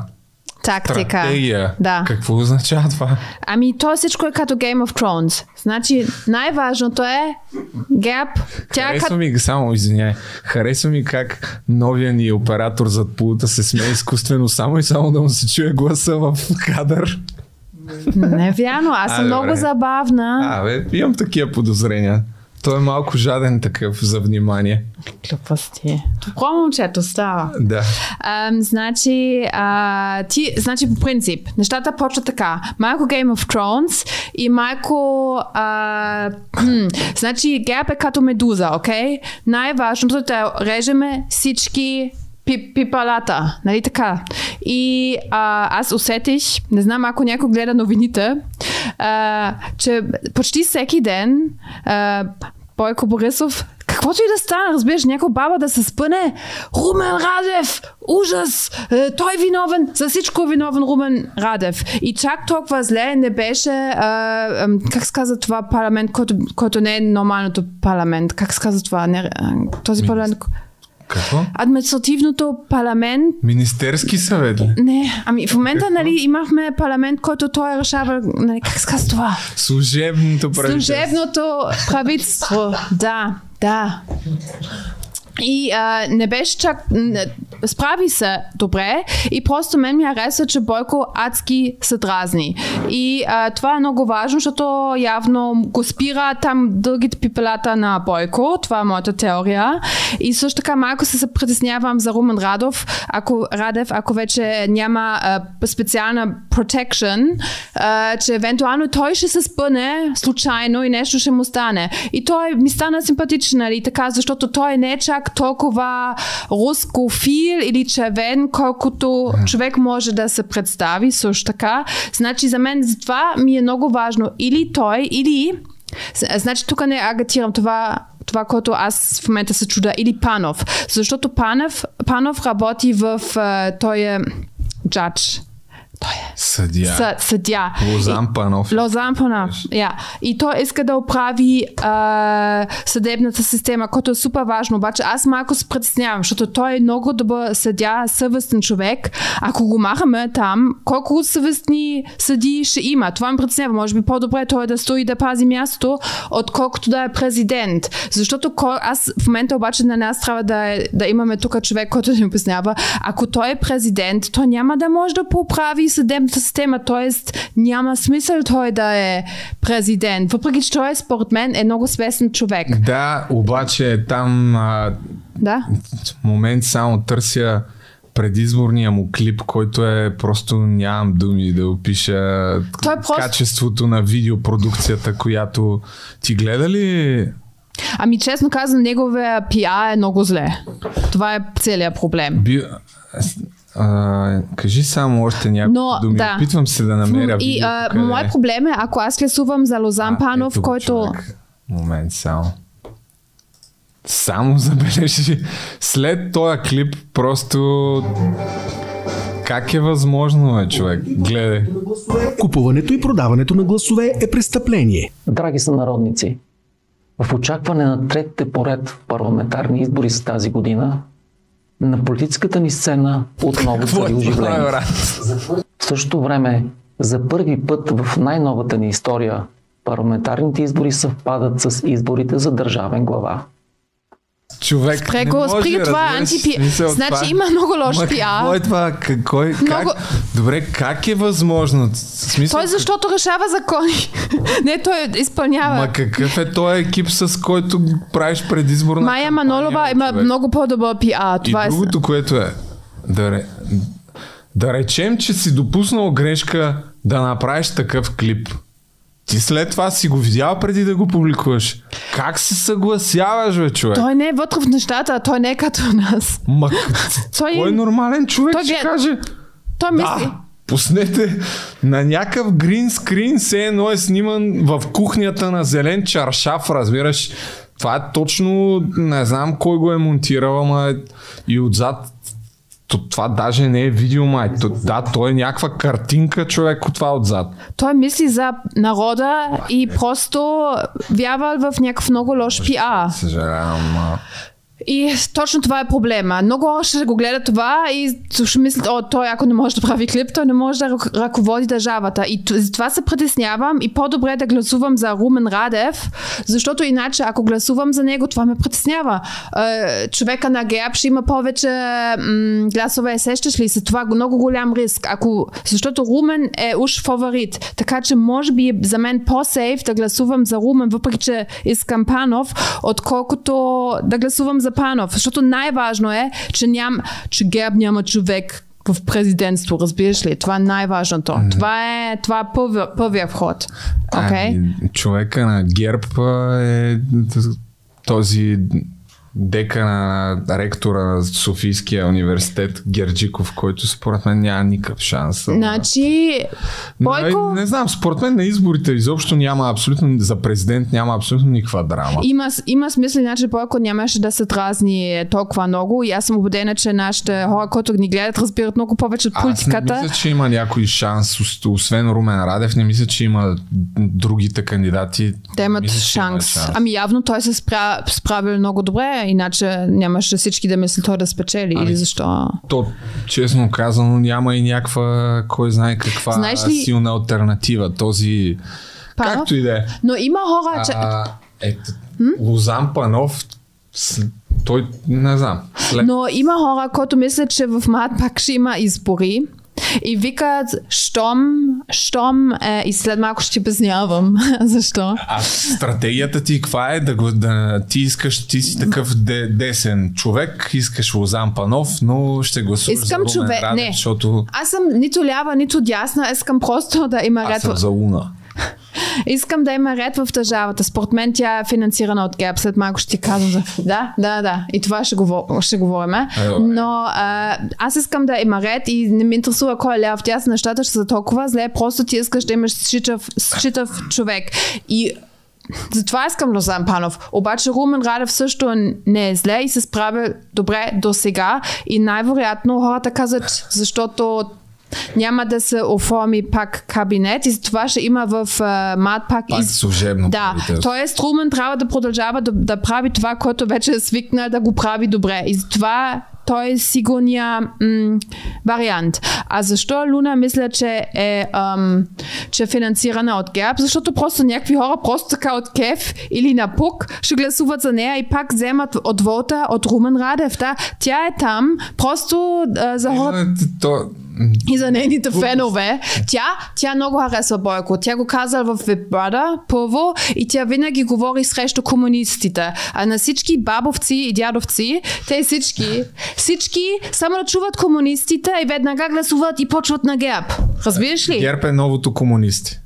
Тактика. Стратегия. Да. Какво означава това? Ами то всичко е като Game of Thrones. Значи най-важното е Геп. Тя харесва ми, кат... само извиняй, харесва ми как новия ни оператор зад пулта се смее изкуствено само и само да му се чуе гласа в кадър. Не вярно, аз съм а, много забавна. Абе, имам такива подозрения. Той е малко жаден такъв за внимание. Глупости. Добро момчето става. Да. А, значи, а, ти, значи по принцип, нещата почват така. Малко Game of Thrones и малко... А, хм, значи Герб е като медуза, окей? Най-важното е да режеме всички пипалата, нали така? И а, аз усетих, не знам ако някой гледа новините, а, че почти всеки ден а, Бойко Борисов, каквото и да стане, разбираш, някой баба да се спъне, Румен Радев, ужас, той е виновен, за всичко е виновен Румен Радев. И чак толкова зле не беше, а, а, как се казва това парламент, който, който не е нормалното парламент, как се казва това, не, този парламент... Какво? Административното парламент... Министерски съвет ли? Не, ами в момента нали, имахме парламент, който той решава... Нали, как се казва това? Служебното правителство. Служебното правителство, да, да. И а, не беше чак... Справи се добре и просто мен ми харесва, че Бойко адски се дразни. И а, това е много важно, защото явно го спира там дългите пипелата на Бойко. Това е моята теория. И също така малко се, се притеснявам за Румен Радев, ако, Радев, ако вече няма а, специална protection, а, че евентуално той ще се спъне случайно и нещо ще му стане. И той ми стана симпатичен, нали, така, защото той не е чак толкова рускофил или червен, колкото човек може да се представи също така. Значи за мен за това ми е много важно. Или той, или... Значи тук не агитирам това, това, което аз в момента се чуда. Или Панов. Защото Панов, Панов работи в... Той е джадж. Той е съдия. Съ, съдия. Лозан Панов. Лозан Панов, yeah. И той иска да оправи а, съдебната система, което е супер важно, обаче аз малко се притеснявам, защото той е много добър съдия, съвестен човек. Ако го махаме там, колко съвестни съдии ще има? Това ме притеснява. Може би по-добре той да стои да пази място, отколкото да е президент. Защото аз в момента обаче на нас трябва да, да имаме тук човек, който да ми обяснява. Ако той е президент, той няма да може да поправи съдебната система, т.е. няма смисъл той да е президент. Въпреки че той е според мен е много свестен човек. Да, обаче там а, да? В момент само търся предизборния му клип, който е просто нямам думи да опиша просто... качеството на видеопродукцията, която ти гледа ли? Ами честно казвам, неговия пиар е много зле. Това е целият проблем. Би... Uh, кажи само още някакви думи. Да. Опитвам се да намеря видео. И uh, мой проблем е, ако аз гласувам за Лозан а, Панов, ето, който... Човек. Момент само. Само забележи. След този клип просто... Как е възможно, бе, човек? Гледай. Купуването и продаването на гласове е престъпление. Драги сънародници, в очакване на третите поред парламентарни избори за тази година, на политическата ни сцена отново цари оживление. В същото време, за първи път в най-новата ни история, Парламентарните избори съвпадат с изборите за държавен глава. Човек, спре го, спри, това е антипиар. Значи има много лош пиар. Какво е това? Какво е? Как? Много... Добре, как е възможно? Смисъл, той защото как... решава закони. Не, той изпълнява. Ма какъв е този екип, с който правиш предизборна кампания? Майя Манолова има много по-добър пиар. Това и другото, е... което е, да, ре... да речем, че си допуснал грешка да направиш такъв клип. Ти след това си го видял преди да го публикуваш. Как се съгласяваш, бе, човек? Той не е вътре в нещата, той не е като нас. Ма, той, той е нормален човек, той ще ге... каже. Той мисли. Да, пуснете на някакъв грин скрин, все едно е сниман в кухнята на зелен чаршаф, разбираш. Това е точно, не знам кой го е монтирал, ама и отзад. То, това даже не е видео, май. То, да, той е някаква картинка, човек, от това отзад. Той мисли за народа а, и е. Просто вява в някакъв много лош пиар. Съжалявам. И точно това е проблема. Много хора ще го гледат това и ще мислят, о, той ако не може да прави клип, той не може да ръководи държавата. И това се притеснявам и по-добре да гласувам за Румен Радев, защото иначе ако гласувам за него, това ме притеснява. Човека на ГЕРБ ще има повече м- гласове, сещаш ли се? Това е много голям риск. Ако, защото Румен е уж фаворит, така че може би за мен по-сейф да гласувам за Румен, въпреки че искам Панов, отколкото да гласувам за Панов, защото най-важно е, че, ням, че ГЕРБ няма човек в президентство, разбираш ли? Това е най-важното. Mm. Това е, това е първия, първия вход. Okay? А, човека на ГЕРБ е този декан на ректора на Софийския университет Герджиков, който според мен няма никакъв шанс. Значи, Бойко... Не, не знам, според мен на изборите изобщо няма абсолютно, за президент няма абсолютно никаква драма. Има, има смисъл, иначе Бойко нямаше да се дразни толкова много и аз съм убедена, че нашите хора, които ни гледат, разбират много повече от политиката. Аз не мисля, че има някой шанс, освен Румен Радев, не мисля, че има другите кандидати. Те имат мисля, шанс. Има шанс. Ами явно той се спра, справил много добре, иначе нямаше всички да мислят той да спечели ами, или защо. То, честно казано, няма и някаква кой знае каква знаеш ли... силна альтернатива. Този, Панов? Както и да е. Но има хора, че... А, ето, Лозан Панов, той не знам. След... Но има хора, които мислят, че в март пак ще има избори. И викат, щом, щом е, и след малко ще обяснявам. Защо? А стратегията ти каква е? Да, да, ти искаш, ти си такъв де, десен човек, искаш Лозан Панов, но ще гласуваш искам за Румен Радев, не. Защото... Аз съм нито лява, нито дясна, искам просто да има ред. Аз съм за Луна. Искам да има ред в държавата. Според мен тя е финансирана от ГЕРБ. След малко ще ти казвам. Да, да, да. И това ще, говор... ще говорим. Но а, аз искам да има ред и не ме интересува кой е ляв. Тя са нещата ще са толкова зле. Просто ти искаш да имаш считав, считав човек. И затова искам Лозан Панов. Обаче Румен Радев също не е зле и се справи добре до сега. И най-вероятно хората казват, защото няма да се оформи пак кабинет и това ще има в uh, март пак, пак из... служебно. Да, т.е. Румен трябва да продължава да, да прави това, което вече е свикнал да го прави добре. И затова той е сигурния м, вариант. А защо Луна мисля, че е ам, че финансирана от ГЕРБ? Защото просто някакви хора просто така от кеф или на пук ще гласуват за нея и пак вземат от вота от Румен Радев. Да? Тя е там просто а, за хора... И за нейните фенове. Тя, тя много харесва Бойко. Тя го каза в Big Brother първо и тя винаги говори срещу комунистите. А на всички бабовци и дядовци, те всички, всички само да чуват комунистите и веднага гласуват и почват на ГЕРБ. Разбираш ли? ГЕРБ е новото комунисти.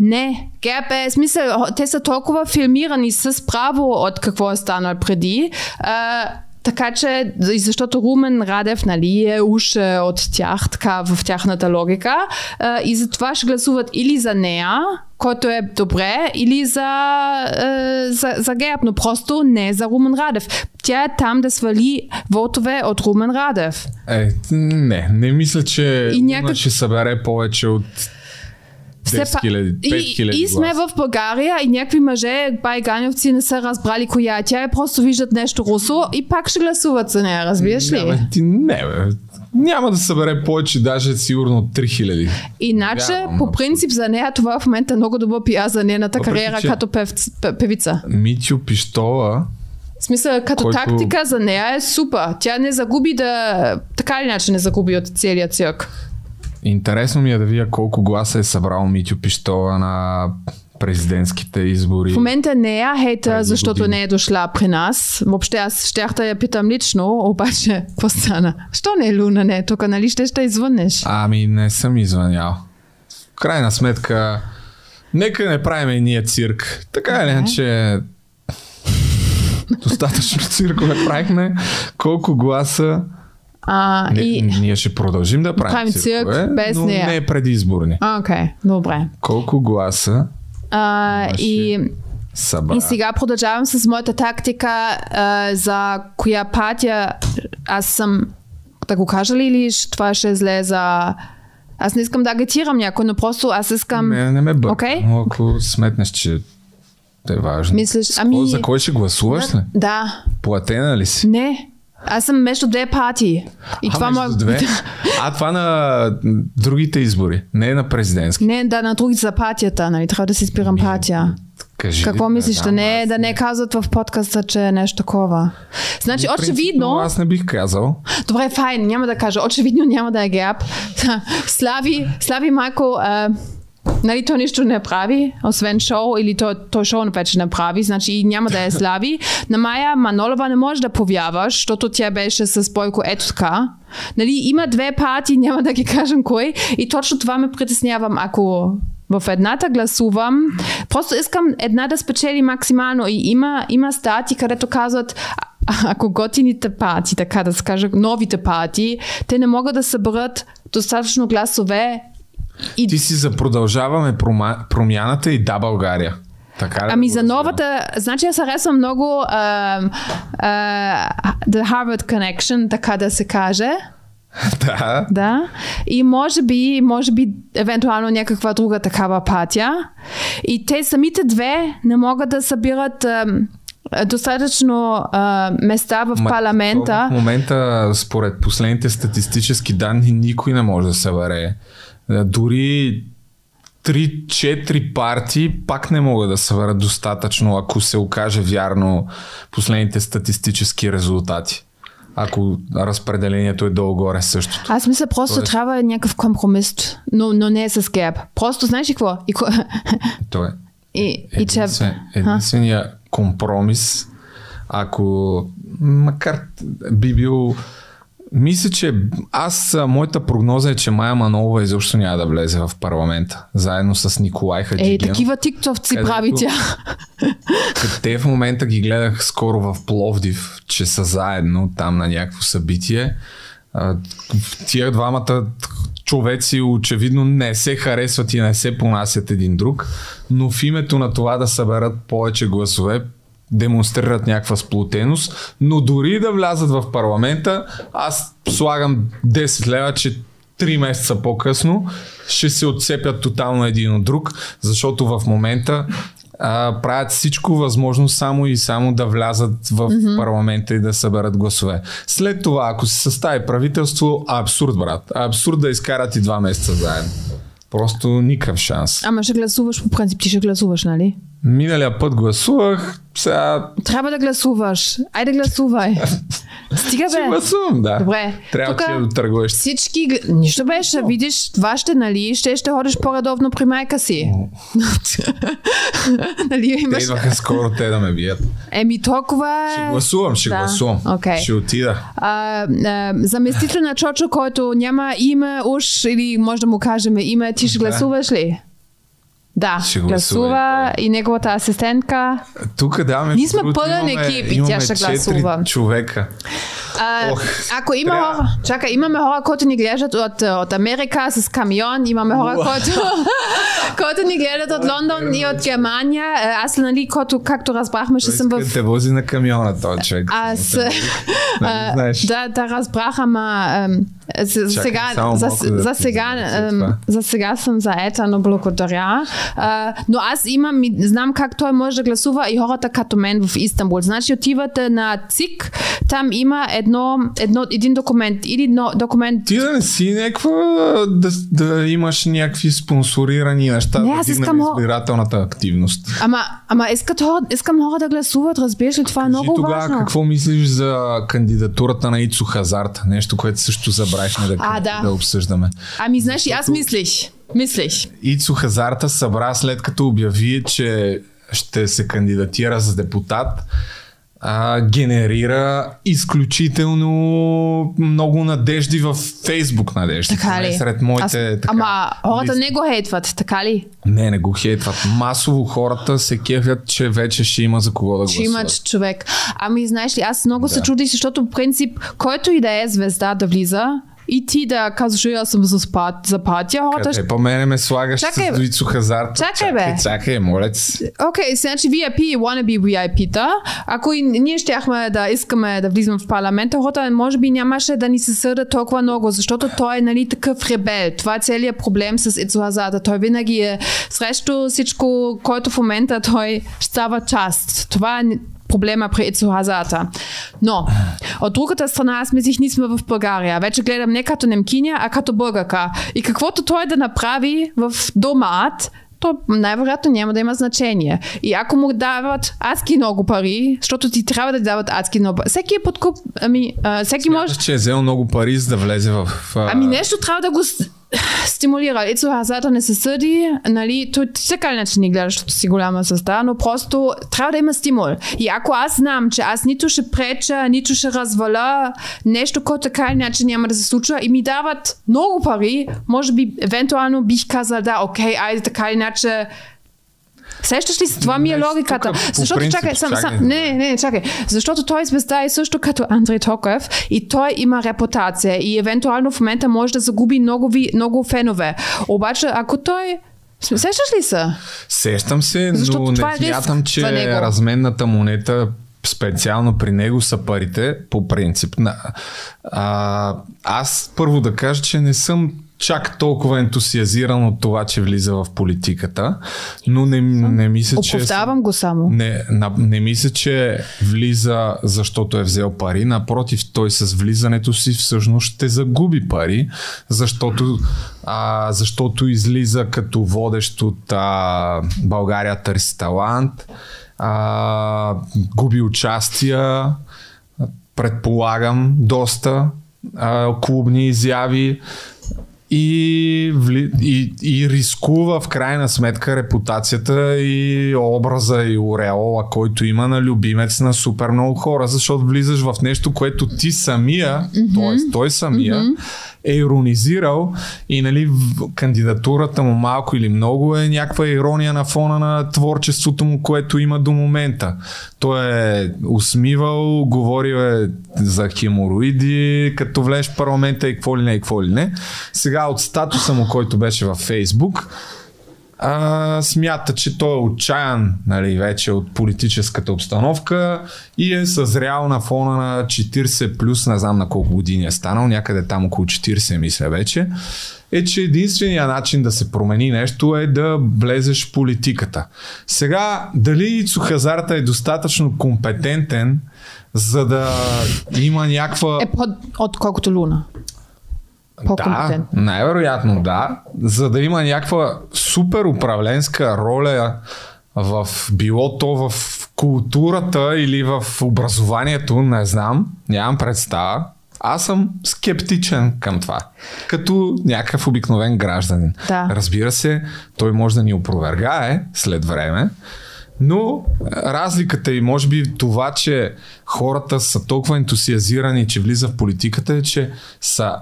Не, ГЕРБ е смисъл, те са толкова филмирани с право от какво е станал преди. Така че, защото Румен Радев, нали, е уж от тях, така в тяхната логика, и затова ще гласуват или за нея, който е добре, или за, за, за ГЕРБ, но просто не за Румен Радев. Тя е там да свали вотове от Румен Радев. Е, не, не мисля, че и някак... ще събере повече от... пет хиляди, пет хиляди и, и сме в България и някакви мъже, байганевци не са разбрали коя е тя, просто виждат нещо русо и пак ще гласуват за нея, разбираш ли? Не, бе, ти, не бе. Няма да събере повече, даже сигурно три хиляди. Иначе, вярвам, по принцип, за нея това в момента е много добър пиар за нейната кариера като певц, певица. Митю Пиштова... В смисъл, като който... тактика за нея е супер. Тя не загуби да... Така или иначе не загуби от целия цирк. Интересно ми е да видя колко гласа е събрал Митю Пиштова на... президентските избори. В момента не я хейта, защото не е дошла при нас. Въобще аз щях да я питам лично, обаче постана. Що не е Луна, не е тук, нали ще ще извънеш? Ами не съм извънял. В крайна сметка, нека не правим и ние цирк. Така или иначе, достатъчно циркове правихме. Колко гласа А, не, и... Ние ще продължим да правим, правим циркове, цирк, без но нея. Не е предизборни. А, окей, okay, добре. Колко гласа а, и... и сега продължавам с моята тактика а, за коя партия аз съм, да го кажа ли, или това ще зле за... Аз не искам да агитирам някой, но просто аз искам... Не, не ме бър, okay? Ако сметнеш, че е важно. Мислиш, ами... За кой ще гласуваш ли? Да. Платена ли си? Не. Аз съм между две партии. И а, това между ма... две? А, това на другите избори, не на президентски. Не, да, на другите за партията, нали? Трябва да си избирам партия. Кажи, какво мислиш, да, да, не, да не казват в подкаста, че е нещо такова? Значи, и очевидно... Аз не бих казал. Добре, файн, няма да кажа. Очевидно няма да е герб. Слави, Слави Майко... Е... Нали, той нищо не прави, освен шоу, или той, той шоу вече не прави, значи и няма да е Слави. На Майя Манолова не може да повярваш, защото тя беше с Бойко ето така. Нали, има две партии, няма да ги кажем кой. И точно това ме притеснявам, ако в едната гласувам. Просто искам една да спечели максимално. И има, има стати, където казват... Ако готините партии, така да се каже, новите партии, те не могат да съберат достатъчно гласове. И... Ти си за продължаваме промяната и да, България. Така ли? Ами да, за новата, значи аз харесвам много uh, uh, The Harvard Connection, така да се каже. Да. Да. И може би, може би евентуално някаква друга такава партия. И те самите две не могат да събират... Uh, достатъчно а, места в парламента. В момента, според последните статистически данни, никой не може да събере. Дори три-четири партии пак не могат да съберат достатъчно, ако се окаже вярно последните статистически резултати. Ако разпределението е долу-горе същото. Аз мисля, просто тоест... трябва някакъв компромис, но, но не е с герб. Просто знаеш ли какво? И... То е единствен, единствения компромис, ако макар би бил, мисля, че аз, моята прогноза е, че Майя Манолова изобщо няма да влезе в парламента, заедно с Николай Хаджигенов. Ей, такива тиктовци прави тя. Те в момента ги гледах скоро в Пловдив, че са заедно там на някакво събитие. Тия двамата човеци очевидно не се харесват и не се понасят един друг, но в името на това да съберат повече гласове, демонстрират някаква сплотеност, но дори да влязат в парламента, аз слагам десет лева, че три месеца по-късно ще се отцепят тотално един от друг, защото в момента а, правят всичко възможно само и само да влязат в mm-hmm. парламента и да съберат гласове. След това, ако се състави правителство, абсурд, брат. Абсурд да изкарат и два месеца заедно. Просто никакъв шанс. Ама ще гласуваш, по принцип ти ще гласуваш, нали? Миналия път гласувах, сега... Трябва да гласуваш. Айде гласувай. Стига бе. Ще гласувам, да. Добре. Трябва тука, ти да търгуваш. Всички... Нищо бе, ще видиш това ще, нали? Ще ще ходиш по-редовно при майка си. Нали, имаш... Те идваха скоро те да ме бият. Еми толкова... Ще гласувам, ще да. гласувам. Okay. Ще отида. А, а, заместител на Чочо, който няма име уж, или може да му кажем име, ти ще да. гласуваш ли? Да, гласува и неговата асистентка. Тук даваме... Ние сме пълен екип и тя ще гласува. Имаме човека. А, Ох, ако има трябва... хора... Чакай, имаме хора, които ни гледат от, от Америка с камион. Имаме хора, които ни гледат от Лондон и от Германия. Аз, нали, който, както разбрахме, ще съм в... Той те вози на камиона, този човек. Аз... Да, да разбрах, ама... За сега съм заета, но благодаря. Uh, но аз имам, знам как той може да гласува и хората като мен в Истанбул. Значи отивате на ЦИК, там има едно, едно, един документ или едно документ... Ти да не си някаква, да, да имаш някакви спонсорирани неща, не, да дигнем избирателната активност. Ама, ама искат, искам хора да гласуват, разбираш ли, това е много важно. Тогава какво мислиш за кандидатурата на Ицу Хазарта? Нещо, което също забравихме да, а, да. да обсъждаме. Ами знаеш, и аз мислих. Мислиш. Ицу Хазарта събра, след като обяви, че ще се кандидатира за депутат, а, генерира изключително много надежди в Фейсбук надежди. Така ли? Сред моите, Аз... така, Ама хората лист... не го хейтват, така ли? Не, не го хейтват. Масово хората се кефят, че вече ще има за кого да гласуват. Ще имат човек. Ами знаеш ли, аз много да. се чудих, защото в принцип, който и да е звезда да влиза, и ти да казваш, аз съм за, спад, за патия. Хората... Къде по мене ме слагаш чакай, с Ицу Хазарта? Чакай, чакай, бе. Чакай, моля ти се. Окей, значи ви ай пи и wannabe ви ай пи-та. Ако и ние щяхме да искаме да влизаме в парламента, хората може би нямаше да ни се сърдат толкова много, защото той е, нали, такъв ребел. Това е целият проблем с Ицу Хазарта. Той винаги е срещу всичко, който в момента той става част. Това е проблема при Ицу Хазарта. Но от другата страна, аз мислих, ние сме в България. Вече гледам не като немкиня, а като българка. И каквото той да направи в домат, то най-вероятно няма да има значение. И ако му дават адски много пари, защото ти трябва да дават адски много пари. Всеки е подкуп, ами, а, всеки Смяташ, може... че е взел много пари, за да влезе в... А... Ами нещо трябва да го... стимулира. Ицу Хазарта не се съди, нали, той така иначе не гледа, защото си голяма съста, но просто трябва да има стимул. И ако аз знам, че аз нито ще преча, нито ще разваля нещо, което така иначе няма да се случва и ми дават много пари, може би евентуално бих казал, да, окей, айде така иначе. Сещаш ли се? Това ми е логиката. Тук, защото принцип, чакай, сам, сам, не, не, чакай. Защото той звезда е също като Андре Токев и той има репутация и евентуално в момента може да загуби много, много фенове. Обаче, ако той... Сещаш ли се? Сещам се, защото но не смятам, е че разменната монета специално при него са парите по принцип. А, аз първо да кажа, че не съм чак толкова ентусиазиран от това, че влиза в политиката, но не, не мисля, че... Оповдавам го само. Не, не мисля, че влиза, защото е взел пари. Напротив, той с влизането си всъщност ще загуби пари, защото, а, защото излиза като водещ от а, България търси талант, а, губи участия, предполагам, доста а, клубни изяви, И, вли... и, и рискува в крайна сметка репутацията и образа и ореола, който има на любимец на супер много хора, защото влизаш в нещо, което ти самия, mm-hmm. т.е. той самия, mm-hmm. е иронизирал и, нали, кандидатурата му малко или много е някаква ирония на фона на творчеството му, което има до момента. Той е усмивал, говорил е за хемороиди, като влезеш в парламента и какво ли не, и какво ли не. Сега от статуса му, който беше във Фейсбук, а, смята, че той е отчаян, нали, вече от политическата обстановка и е съзрял на фона на четирийсет плюс, не знам на колко години е станал, някъде там около четирийсет мисля вече, е, че единственият начин да се промени нещо е да влезеш в политиката. Сега, дали Ицу Хазарта е достатъчно компетентен, за да има някаква... Е под, отколкото Луна. Да, най-вероятно да, за да има някаква супер управленска роля в било то в културата или в образованието, не знам, нямам представа. Аз съм скептичен към това, като някакъв обикновен гражданин. Да. Разбира се, той може да ни опровергае след време, но разликата и може би това, че хората са толкова ентусиазирани, че влиза в политиката, е, че са...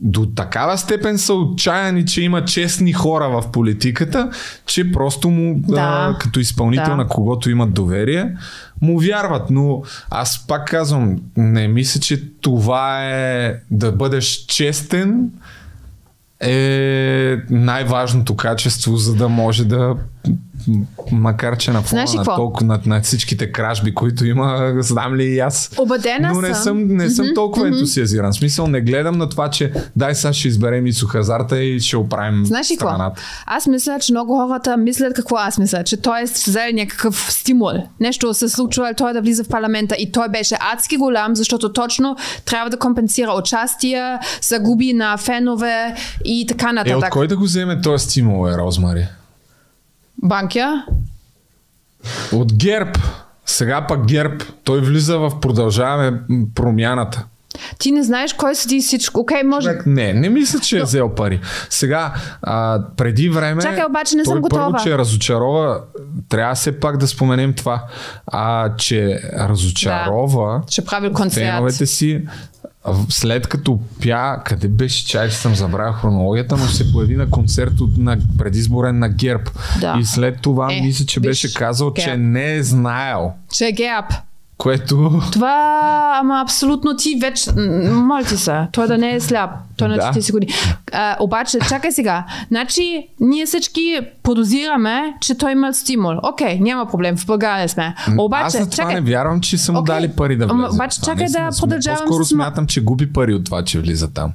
до такава степен са отчаяни, че има честни хора в политиката, че просто му, да, а, като изпълнител да. на когото имат доверие, му вярват. Но аз пак казвам, не мисля, че това е да бъдеш честен е най-важното качество, за да може да Макар че на фона на, толкова, на, на всичките кражби, които има, знам ли и аз. Обадена но не съм, съм, не съм mm-hmm. толкова ентусиазиран. В смисъл, не гледам на това, че дай сега ще изберем Ицу Хазарта и ще оправим знаеш страната. Аз мисля, че много хората мислят какво аз мисля, че той е взел някакъв стимул. Нещо се случва, той да влиза в парламента и той беше адски голям, защото точно трябва да компенсира участие, загуби на фенове и така нататък. Е, от кой да го вземе този стимул е, Розмари? Банкия? От ГЕРБ. Сега пък ГЕРБ. Той влиза в Продължаваме промяната. Ти не знаеш кой седи всичко. Окей, може... Човек, не, не мисля, че е взел пари. Сега, а, преди време... Чакай, обаче не съм готова. Той първо, че разочарова... Трябва все пак да споменем това, а, че разочарова... Да. Ще прави концерт. Феновете си... След като пя, къде беше чай, че съм забравил хронологията, но се появи на концерт на предизборен на ГЕРБ. Да. И след това е, мисля, че беше казал, Герб. Че не е знаел. Че ГЕРБ. Което... Това, ама абсолютно ти вече... Моля ти се, той да не е сляп. Той на четирийсет години. А, обаче, чакай сега. Значи, ние всички подозираме, че той има стимул. Окей, okay, няма проблем, в България сме. Обаче, аз на това чакай... не вярвам, че са му okay. дали пари да влезе. Обаче, чакай да продължавам... По-скоро с... смятам, че губи пари от това, че влиза там.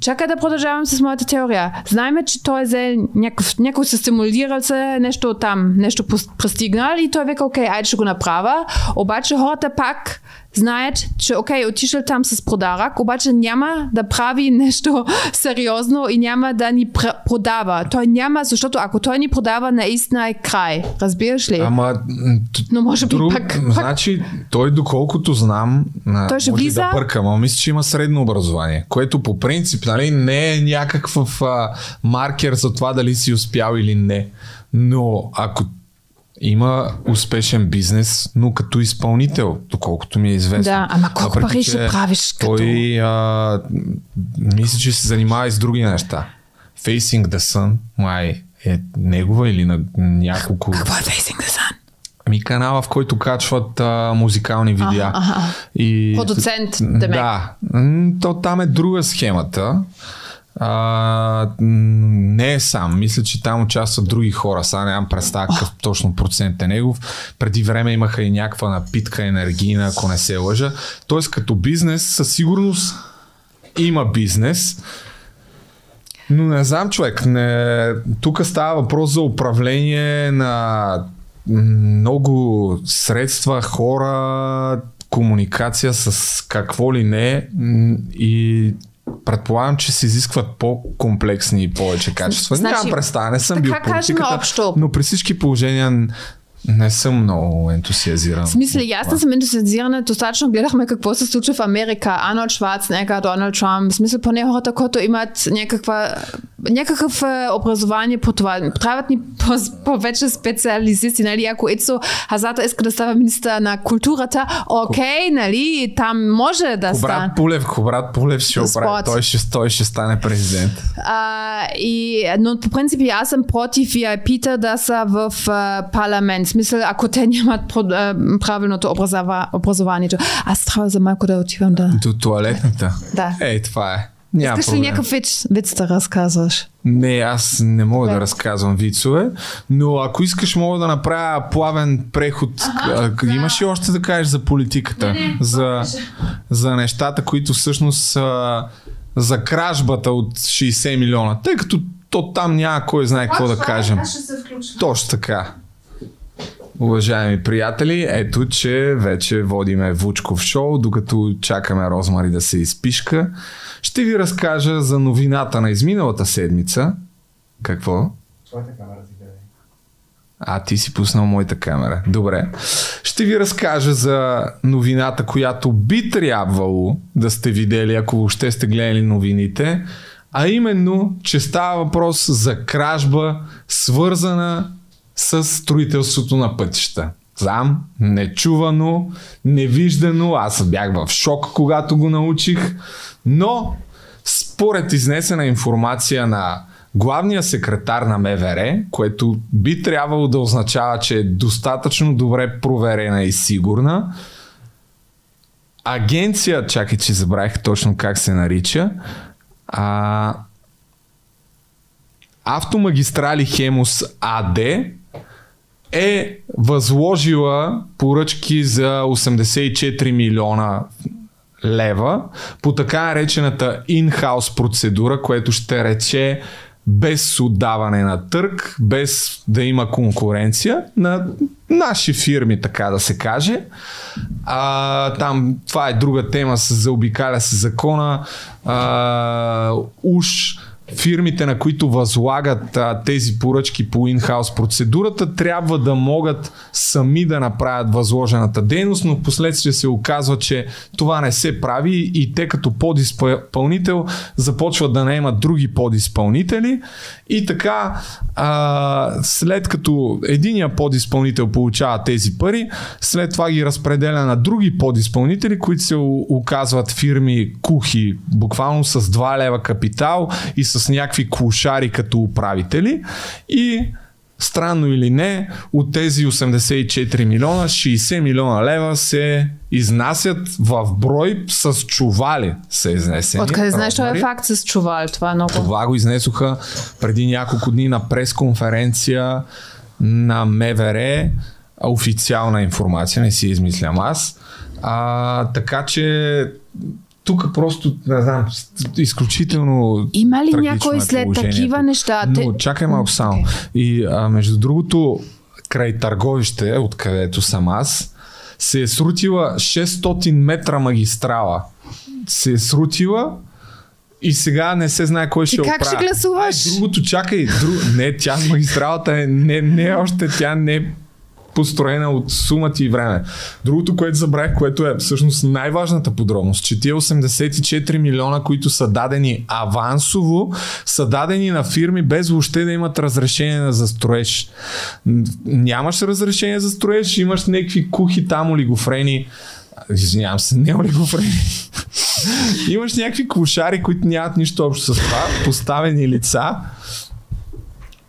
Чакай да продължавам с моята теория. Знаеме, че той е някакъв, някой се стимулирал се, нещо там, нещо пристигнал и той века, окей, айде ще го направя. Обаче хората пак знаят, че окей, отишъл там с подарък, обаче няма да прави нещо сериозно и няма да ни пр- продава. Той няма, защото ако той ни продава, наистина е край. Разбираш ли? Ама, но може би друг, пак... Значи, той доколкото знам, той ще може влиза... да бъркам, а мисля, че има средно образование, което по принцип нали, не е някакъв а, маркер за това дали си успял или не. Но ако има успешен бизнес, но като изпълнител, доколкото ми е известно. Да, ама колко пари ще правиш като... Той а, мисля, че се занимава и с други неща. Facing the Sun, май е негова или на няколко... Какво е Facing the Sun? Ами канала, в който качват а, музикални видеа. Ага, ага. И... Продуцент, демек. Да, то там е друга схемата. А, не е сам. Мисля, че там участват други хора. Сега нямам представа какъв точно процент е негов. Преди време имаха и някаква напитка енергийна, ако не се лъжа. Тоест като бизнес със сигурност има бизнес. Но не знам, човек. Не... Тук става въпрос за управление на много средства, хора, комуникация с какво ли не и предполагам, че се изискват по-комплексни и повече качества. Значи, Няма представа, не съм бил политиката, но при всички положения не съм много ентусиазиран. В смисъл, аз не съм ентусиазирана. Достатъчно гледахме какво се случва в Америка. Арнолд Шварценегер, Доналд Тръмп. В смисъл, поне хората, които имат някаква, някакъв образование по това. Трябват ни повече специалисти. Нали? Ако Ицу Хазарта иска да става министър на културата, окей, okay, нали? Там може да стане. Брат Пулев, брат Пулев ще оправи. Той ще, той ще стане президент. А, и, но по принцип аз съм против ви ай пи-та да са в парламент. В смисъл, ако те нямат правилното образованието. Аз трябва за малко да отивам да... До туалетната? Да. Ей, това е. Няма проблем. Искаш ли някакъв виц, виц да разказваш? Не, аз не мога Век. да разказвам вицове, но ако искаш мога да направя плавен преход. Ага, да. Имаш ли още да кажеш за политиката? Не, не. За, за нещата, които всъщност са за кражбата от шейсет милиона. Тъй като то там няма кой знае какво да кажем. Точно така. Уважаеми приятели, ето, че вече водиме Вучков шоу, докато чакаме Розмари да се изпишка. Ще ви разкажа за новината на изминалата седмица. Какво? Твоята камера ти гледай. А, ти си пуснал моята камера. Добре. Ще ви разкажа за новината, която би трябвало да сте видели, ако въобще сте гледали новините. А именно, че става въпрос за кражба, свързана с строителството на пътища. Знам, нечувано, невиждано, аз бях в шок, когато го научих, но според изнесена информация на главния секретар на МВР, което би трябвало да означава, че е достатъчно добре проверена и сигурна, агенция, чакай, че забравих точно как се нарича, а... Автомагистрали Хемус АД е възложила поръчки за осемдесет и четири милиона лева по така наречената in-house процедура, което ще рече без отдаване на търг, без да има конкуренция на наши фирми, така да се каже. А, там това е друга тема, се заобикаля с закона. А, уж фирмите, на които възлагат а, тези поръчки по in-house процедурата, трябва да могат сами да направят възложената дейност, но в последствие се оказва, че това не се прави и те като подизпълнител започват да наемат други подизпълнители и така а, след като единия подизпълнител получава тези пари, след това ги разпределя на други подизпълнители, които се оказват фирми кухи, буквално с два лева капитал и с с някакви клошари като управители и странно или не, от тези осемдесет и четири милиона, шейсет милиона лева се изнасят в брой с чували са изнесени. Откъде знаеш, това е факт с чували? Това, е много... това го изнесоха преди няколко дни на пресконференция на МВР, официална информация, не си измислям аз. А, така че тук просто, не знам, изключително. Има ли някой след такива неща? Но чакай малко само. И а, между другото, край Търговище, откъдето съм аз, се е срутила шестстотин метра магистрала. Се е срутила и сега не се знае кой ти ще оправи. Как ще гласуваш? Ай, другото, чакай. Друг... Не, тя магистралата е не, не още, тя не е построена от сумата и време. Другото, което забравих, което е всъщност най-важната подробност, че тия осемдесет и четири милиона, които са дадени авансово, са дадени на фирми без въобще да имат разрешение за строеж. Нямаш разрешение за строеж, имаш някакви кухи там олигофрени. Извинявам се, не олигофрени. Имаш някакви клошари, които нямат нищо общо с това. Поставени лица.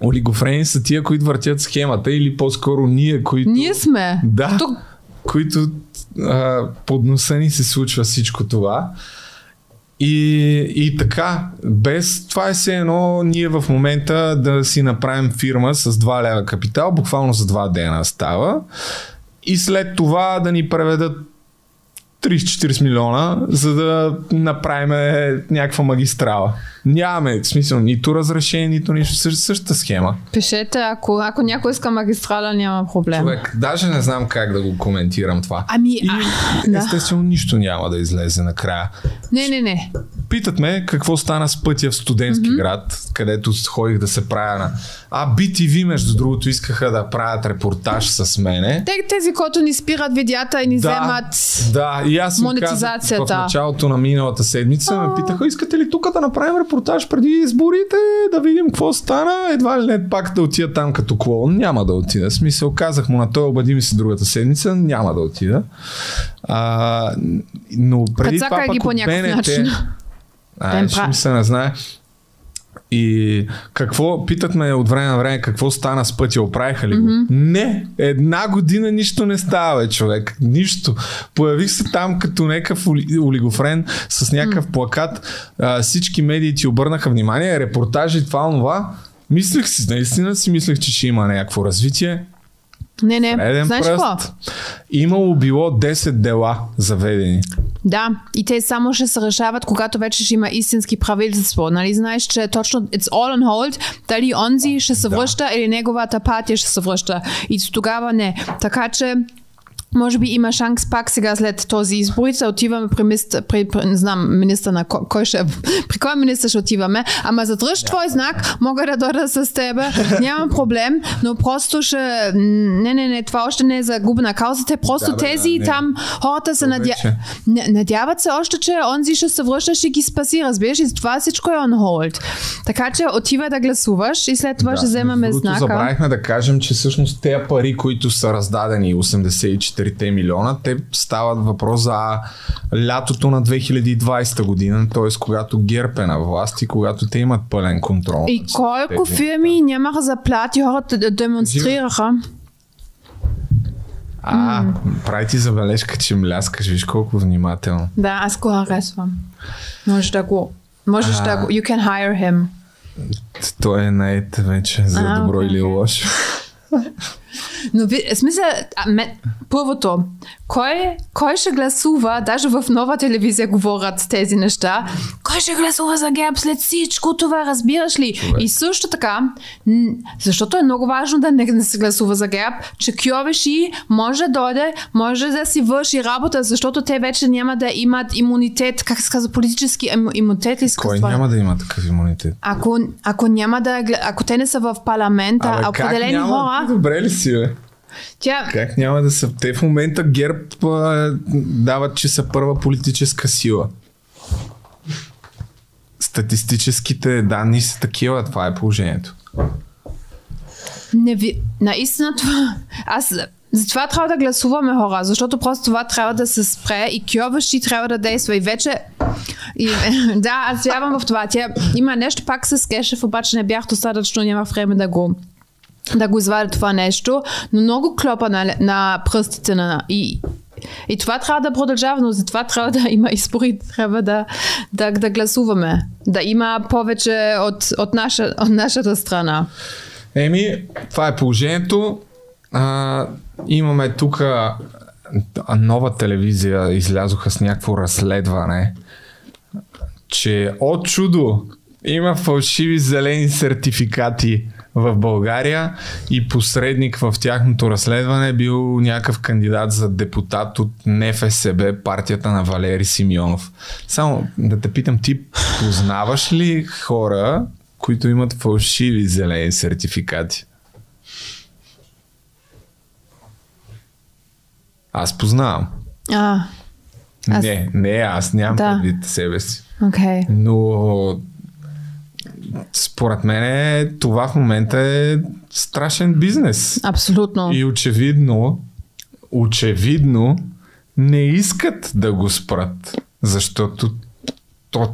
Олигофрени са тия, които въртят схемата или по-скоро ние, които... Ние сме. Да, тук... които а, под носа ни се случва всичко това. И, и така, без това е все едно ние в момента да си направим фирма с два лева капитал, буквално за два дена става. И след това да ни преведат трийсет до четирийсет милиона, за да направим някаква магистрала. Нямаме, в смисъл, нито разрешение, нито нищо. Същата схема. Пишете, ако, ако някой иска магистрала, няма проблем. Човек, даже не знам как да го коментирам това. Ами, и, а... естествено, да. Нищо няма да излезе накрая. Не, не, не. Питат ме какво стана с пътя в Студентски mm-hmm. град, където ходих да се правя на... А би ти ви, между другото, искаха да правят репортаж с мене. Те, тези, които ни спират видеята и ни да, вземат да. И аз монетизацията. Казах, в началото на миналата седмица а... ме питаха, искате ли тук да направим репортаж преди изборите, да видим какво стана, едва ли не пак да отида там като клоун, няма да отида. Смисъл, казах му на той, обади ми се другата седмица, няма да отида. А, но преди това пак от БНТ, ай, ще ми се не знае. И какво, питат ме от време на време, какво стана с пътя, оправиха ли го? Mm-hmm. Не, една година нищо не става, бе, човек, нищо. Появих се там като някакъв олигофрен с някакъв mm-hmm. плакат, а, всички медии ти обърнаха внимание, репортажи и това, онова. Мислех си, наистина си мислех, че ще има някакво развитие. Не, не, Фреден знаеш какво? Имало било десет дела заведени. Да, и те само ще се решават, когато вече ще има истински правителство. Нали знаеш, че точно it's all on hold, дали онзи ще се връща да. Или неговата партия ще се връща. И тогава не. Така че може би има шанс пак сега след този изборите, отиваме при, мист, при, при не знам, министър на кой ще, при кой министър ще отиваме, ама задръж твой знак, мога да дойда с тебе, няма проблем, но просто ще, не, не, не, това още не е загубена кауза, те просто да, тези да, не, там хората се надя... надяват се още, че онзи ще се връща, ще ги спаси, разбираш, и това всичко е on hold. Така че отива да гласуваш и след това да, ще вземаме знака. Забравихме да кажем, че всъщност тези пари, които са раздадени осемдесет и четири милиона, те стават въпрос за лятото на две хиляди и двайсета година, т.е. когато ГЕРБ е на власт и когато те имат пълен контрол. И колко фирми нямаха заплати, хората демонстрираха? А, м-м. прави ти забележка, че мляскаш, виж колко внимателно. Да, аз го харесвам. Можеш да го... Можеш а... да го... You can hire him. Той е наед вече за а, добро okay, или лошо. Но ви, смисъл, а, мен, първото, кой, кой ще гласува, даже в Нова телевизия говорят тези неща, кой ще гласува за ГЕРБ след всичко това, разбираш ли? Okay. И също така, защото е много важно да не, не се гласува за ГЕРБ, че Кьовеши може да дойде, може да си върши работа, защото те вече няма да имат имунитет, как се казва, политически имунитет. Кой няма да има такъв имунитет? Ако, ако няма да, ако те не са в парламента, а определени няма... хора... Добре ли си, бе? Тя... Как няма да са? Те в момента ГЕРБ а, дават, че са първа политическа сила. Статистическите данни са такива, това е положението. Не ви... Наистина това... Аз... Затова трябва да гласуваме хора, защото просто това трябва да се спре и Кьовеши трябва да действа и вече... И, да, аз вярвам в това. Тя има нещо, пак се скешев, обаче не бях достатъчно, няма време да го... да го извадя това нещо, но много клопа на, на пръстите на и, и това трябва да продължава, но за това трябва да има избори, трябва да, да, да гласуваме, да има повече от, от, наша, от нашата страна. Еми, това е положението. А, имаме тук Нова телевизия, излязоха с някакво разследване, че от чудо има фалшиви зелени сертификати в България и посредник в тяхното разследване е бил някакъв кандидат за депутат от НФСБ, партията на Валери Симеонов. Само да те питам, ти познаваш ли хора, които имат фалшиви зелени сертификати? Аз познавам. А, аз... Не, не, аз нямам да. Предвид себе си. Okay. Но... Според мен това в момента е страшен бизнес. Абсолютно. И очевидно, очевидно не искат да го спрат, защото то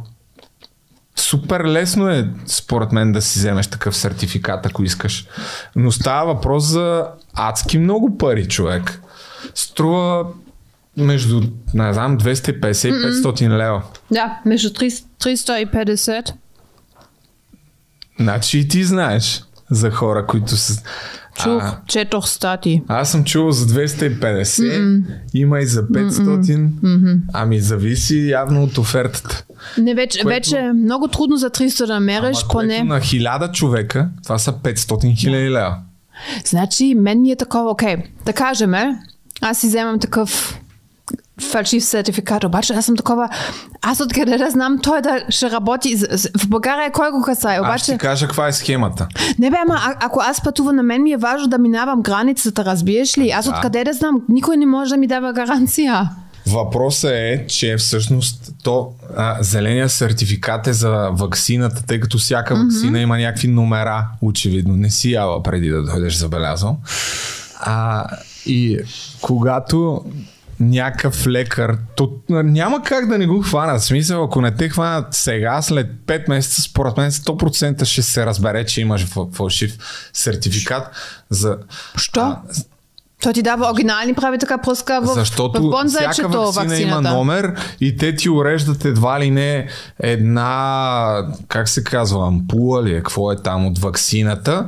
супер лесно е според мен да си вземеш такъв сертификат, ако искаш. Но става въпрос за адски много пари, човек. Струва между, не знам, двеста и петдесет и петстотин лева. Да, между триста и петдесет. Значи и ти знаеш за хора, които са... Чух, а, четох стати. Аз съм чувал за двеста и петдесет, mm-mm. има и за петстотин, mm-mm. ами зависи явно от офертата. Не, вече, което, вече е много трудно за триста да намериш, поне... на хиляда човека, това са петстотин хиляди лева. Значи мен ми е такова, окей, okay, да кажем, аз си вземам такъв... фалшив сертификат, обаче аз съм такова, аз откъде да знам той да ще работи в България, кой го касае, обаче... Аз ще кажа каква е схемата. Не бе, ама а- ако аз пътувам, на мен ми е важно да минавам границата, разбиеш ли? Аз да. Откъде да знам, никой не може да ми дава гаранция. Въпросът е, че всъщност то а, зеления сертификат е за ваксината, тъй като всяка mm-hmm. ваксина има някакви номера, очевидно. Не си яла преди да дойдеш, забелязвам. А, и когато... някакъв лекар, то няма как да не го хванат. В смисъл, ако не те хванат сега, след пет месеца, според мен сто процента ще се разбере, че имаш фалшив сертификат. За... Що? А... Той ти дава оригинални, прави така пръска в, в бонзайчето. Защото всяка вакцина има номер и те ти уреждат едва ли не една, как се казва, ампула ли, какво е там от ваксината,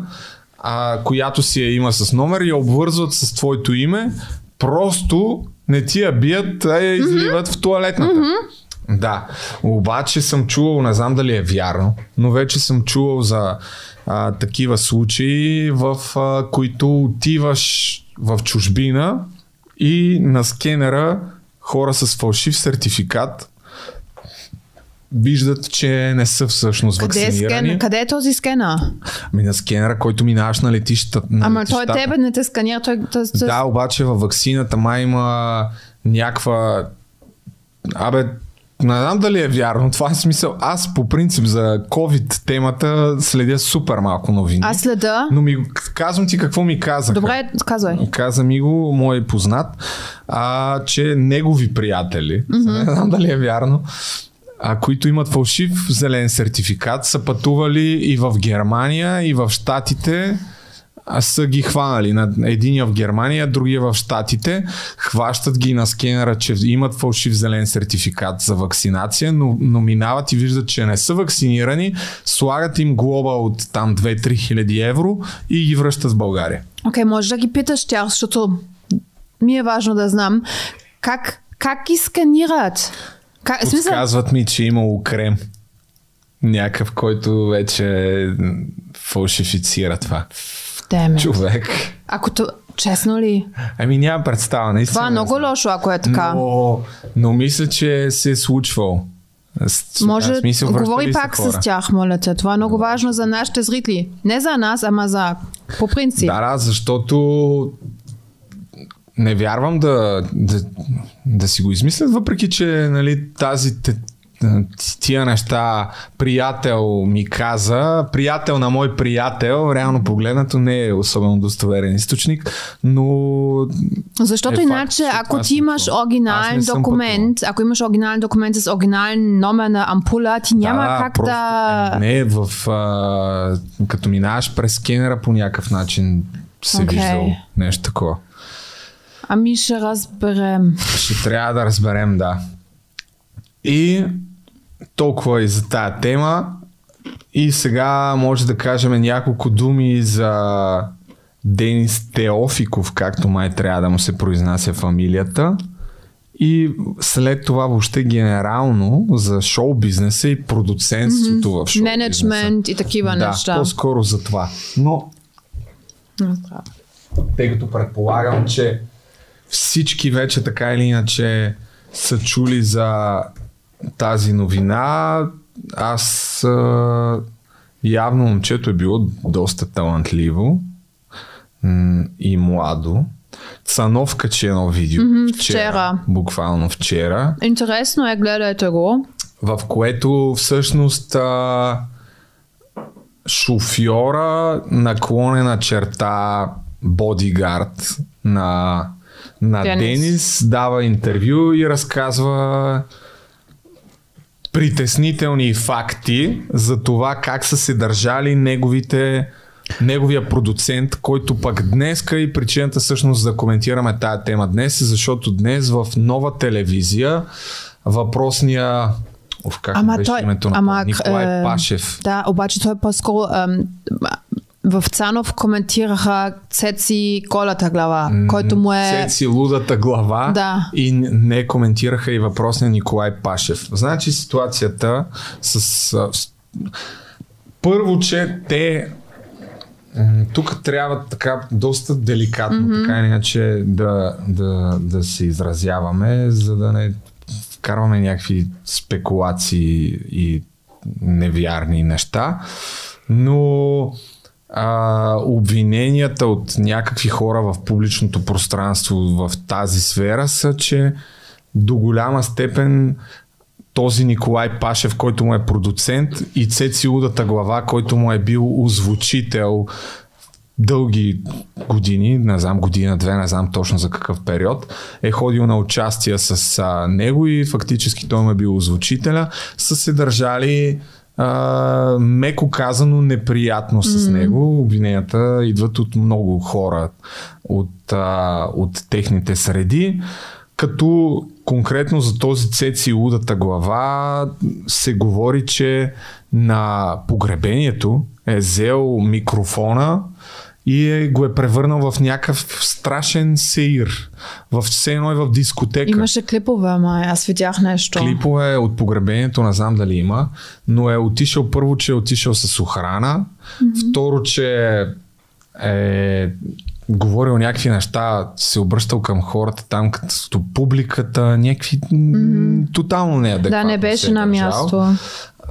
а, която си я има с номер и обвързват с твоето име, просто не ти я бият, а я изливат mm-hmm. в туалетната. Mm-hmm. Да, обаче съм чувал, не знам дали е вярно, но вече съм чувал за а, такива случаи, в а, които отиваш в чужбина и на скенера хора с фалшив сертификат виждат, че не са всъщност вакцинирани. Къде е, скенер? Къде е този скенер? Ами на скенера, който минаваш на летищата. Ама летищата. Той е тебе, не те сканира. Той, той, той... Да, обаче във ваксината май има някаква... Абе, не знам дали е вярно. Това е смисъл. Аз по принцип за COVID темата следя супер малко новини. Аз следа. Но ми... казвам ти какво ми казаха. Добре, казвай. Каза ми го, мой познат, а, че негови приятели, mm-hmm. не знам дали е вярно, а, които имат фалшив зелен сертификат, са пътували и в Германия, и в Щатите, са ги хванали. Единия в Германия, другия в Щатите. Хващат ги на скенера, че имат фалшив зелен сертификат за вакцинация, но, но минават и виждат, че не са вакцинирани, слагат им глоба от там две-три хиляди евро и ги връщат в България. Окей, okay, може да ги питаш тях, защото ми е важно да знам как, как ги сканират. Как... Подсказват ми, че имало крем. Някакъв, който вече фалшифицира това. Damn. Човек. Ако то... Честно ли? Ами няма представа. Наистина, това е много лошо, ако е така. Но, но мисля, че се е случвало. С... Може, мисля, говори пак с тях, моля те. Това е много да. важно за нашите зрители. Не за нас, ама за... По принцип. Да, да, защото... Не вярвам да, да, да си го измислят, въпреки че нали, тази, тия неща приятел ми каза, приятел на мой приятел, реално погледнато не е особено достоверен източник, но... Защото е иначе, факт, ако ти имаш оригинален документ, пътувал. ако имаш оригинален документ с оригинален номер на ампула, ти няма да, как просто, да... Не, в, а, като минаваш през скенера по някакъв начин се okay. виждал нещо такова. Ами ще разберем. Ще трябва да разберем, да. И толкова и за тая тема. И сега може да кажем няколко думи за Денис Теофиков, както май трябва да му се произнася фамилията. И след това въобще генерално за шоу бизнеса и продуцентството mm-hmm. в шоу бизнеса. Менеджмент и такива да, неща. Да, по-скоро за това. Но, тъй като предполагам, че всички вече така или иначе са чули за тази новина. Аз а, явно момчето е било доста талантливо м- и младо. Цанов качи едно видео mm-hmm, вчера, вчера. Буквално вчера. Интересно е, гледайте го. В което всъщност а, шофьора наклонена черта бодигард на На Денис. Денис дава интервю и разказва притеснителни факти за това как са се държали неговите, неговия продуцент, който пък днеска и причината всъщност да коментираме тая тема днес, защото днес в Нова телевизия въпросния оф, как ама беше той, името ама, на Николай е, Пашев. Да, обаче той по-скоро... Е, в Цанов коментираха Цеци Лудата глава, който му е... Цеци Лудата глава да. И не коментираха и въпросния Николай Пашев. Значи ситуацията с... Първо, че те... Тук трябва така доста деликатно, mm-hmm. така иначе да, да, да се изразяваме, за да не вкарваме някакви спекулации и невярни неща. Но... А, обвиненията от някакви хора в публичното пространство в тази сфера са, че до голяма степен този Николай Пашев, който му е продуцент, и Цеци Лудата глава, който му е бил озвучител дълги години, не знам година-две, не знам точно за какъв период, е ходил на участия с а, него и фактически той му е бил озвучителя, са се държали Uh, меко казано неприятно с mm-hmm. него. Обвиненията идват от много хора от, uh, от техните среди, като конкретно за този Цеци Лудата глава се говори, че на погребението е взел микрофона и е, го е превърнал в някакъв страшен сеир. В все едно и в дискотека. Имаше клипове, май, аз видях нещо. Клипове от погребението, не знам дали има, но е отишъл, първо, че е отишъл с охрана, mm-hmm. второ, че е говорил някакви неща, се обръщал към хората там, като публиката, някакви mm-hmm. тотално неадекватно. Да, не беше на място.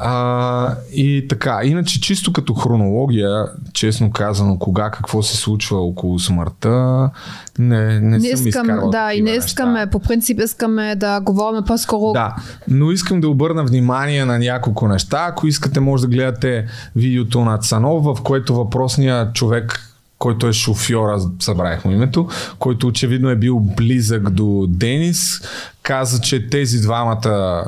А, и така, иначе чисто като хронология, честно казано, кога, какво се случва около смъртта, не, не, не съм искам, изкарвал. Да, и не искаме, неща. По принцип искаме да говорим по-скоро. Да, но искам да обърна внимание на няколко неща. Ако искате, може да гледате видеото на Цанов, в което въпросният човек, който е шофьора, събрах му името, който очевидно е бил близък до Денис, каза, че тези двамата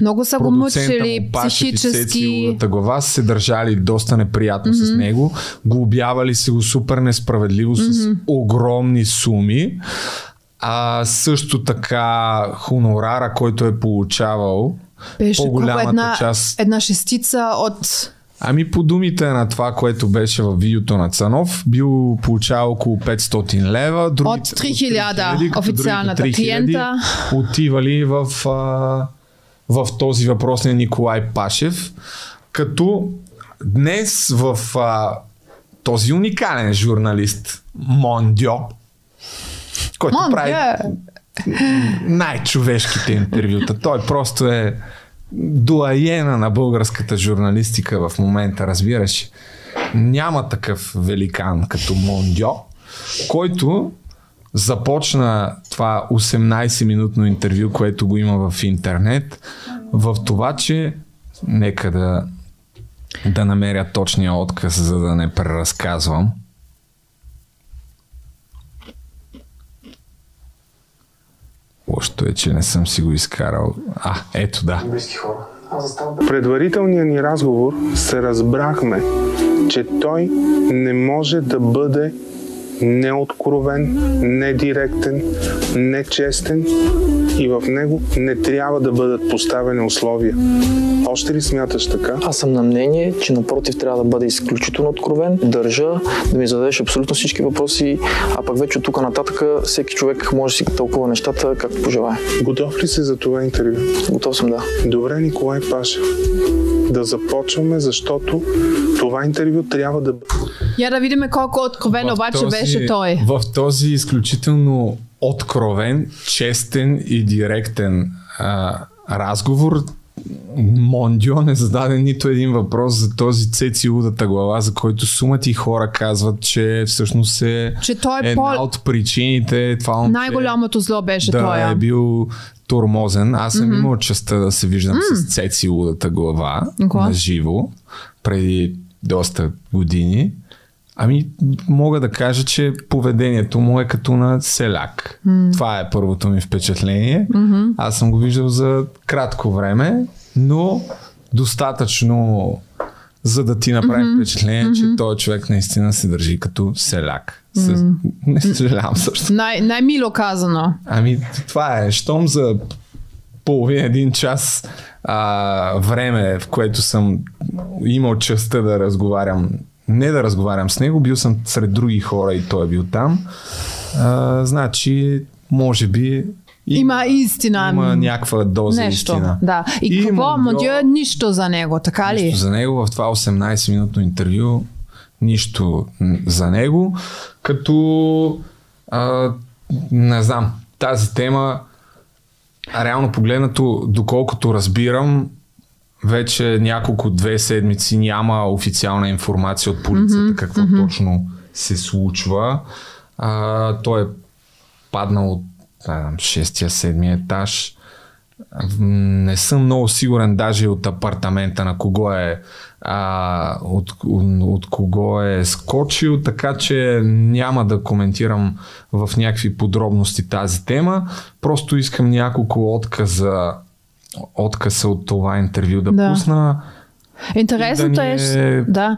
Много са го мъчили психически. Цеци Лудата глава са се държали доста неприятно mm-hmm. с него. Глобявали се го супер несправедливо mm-hmm. с огромни суми. А също така хонорара, който е получавал, беше по-голямата една, част... една шестица от... Ами по думите на това, което беше във видеото на Цанов, бил получава около петстотин лева. Другите, от три хиляди официалната три хиляди, клиента. Отивали в, а, в този въпросния Николай Пашев. Като днес в а, този уникален журналист Мондио, който Мондио. прави най-човешките интервюта. Той просто е доайена на българската журналистика в момента, разбираш. Няма такъв великан като Мондио, който започна това осемнайсет минутно интервю, което го има в интернет, в това, че нека да, да намеря точния отказ, за да не преразказвам. Лошото е, че не съм си го изкарал. А, ето да. В предварителния ни разговор се разбрахме, че той не може да бъде неоткровен, недиректен, нечестен и в него не трябва да бъдат поставени условия. Още ли смяташ така? Аз съм на мнение, че напротив трябва да бъде изключително откровен, държа да ми зададеш абсолютно всички въпроси, а пък вече от тук нататък всеки човек може да си тълкува нещата както пожелае. Готов ли си за това интервю? Готов съм, да. Добре, Николай Пашев. Да започваме, защото това интервю трябва да... Я да видим колко откровен обаче този, беше той. В този изключително откровен, честен и директен а, разговор Мондио не зададе нито един въпрос за този Цеци Лудата глава, за който сума ти хора казват, че всъщност е, че той е една пол... от причините. Това най-голямото зло беше да той. Да е бил тормозен. Аз съм mm-hmm. имал честта да се виждам mm-hmm. с Цеци Лудата глава okay. на живо преди доста години. Ами мога да кажа, че поведението му е като на селяк. Mm. Това е първото ми впечатление. Mm-hmm. Аз съм го виждал за кратко време, но достатъчно, за да ти направи mm-hmm. впечатление, mm-hmm. че този човек наистина се държи като селяк. Mm-hmm. С... Не съжалявам също. Най- най-мило казано. Ами това е. Щом за половин един час а, време, в което съм имал честта да разговарям Не да разговарям с него, бил съм сред други хора и той е бил там. А, значи, може би има, има истина. Има някаква доза нещо, истина. Да. И, и какво Мондио е нищо за него, така ли? Нищо за него в това осемнайсет минутно интервю, нищо за него. Като а, не знам, тази тема реално погледнато, доколкото разбирам, вече няколко две седмици няма официална информация от полицията mm-hmm, какво mm-hmm. точно се случва. А, той е паднал от шестия седмия етаж. Не съм много сигурен даже от апартамента на кого е а, от, от кого е скочил, така че няма да коментирам в някакви подробности тази тема. Просто искам няколко отказа Отказа от това интервю да, да. пусна. Интересното да е, е... Да.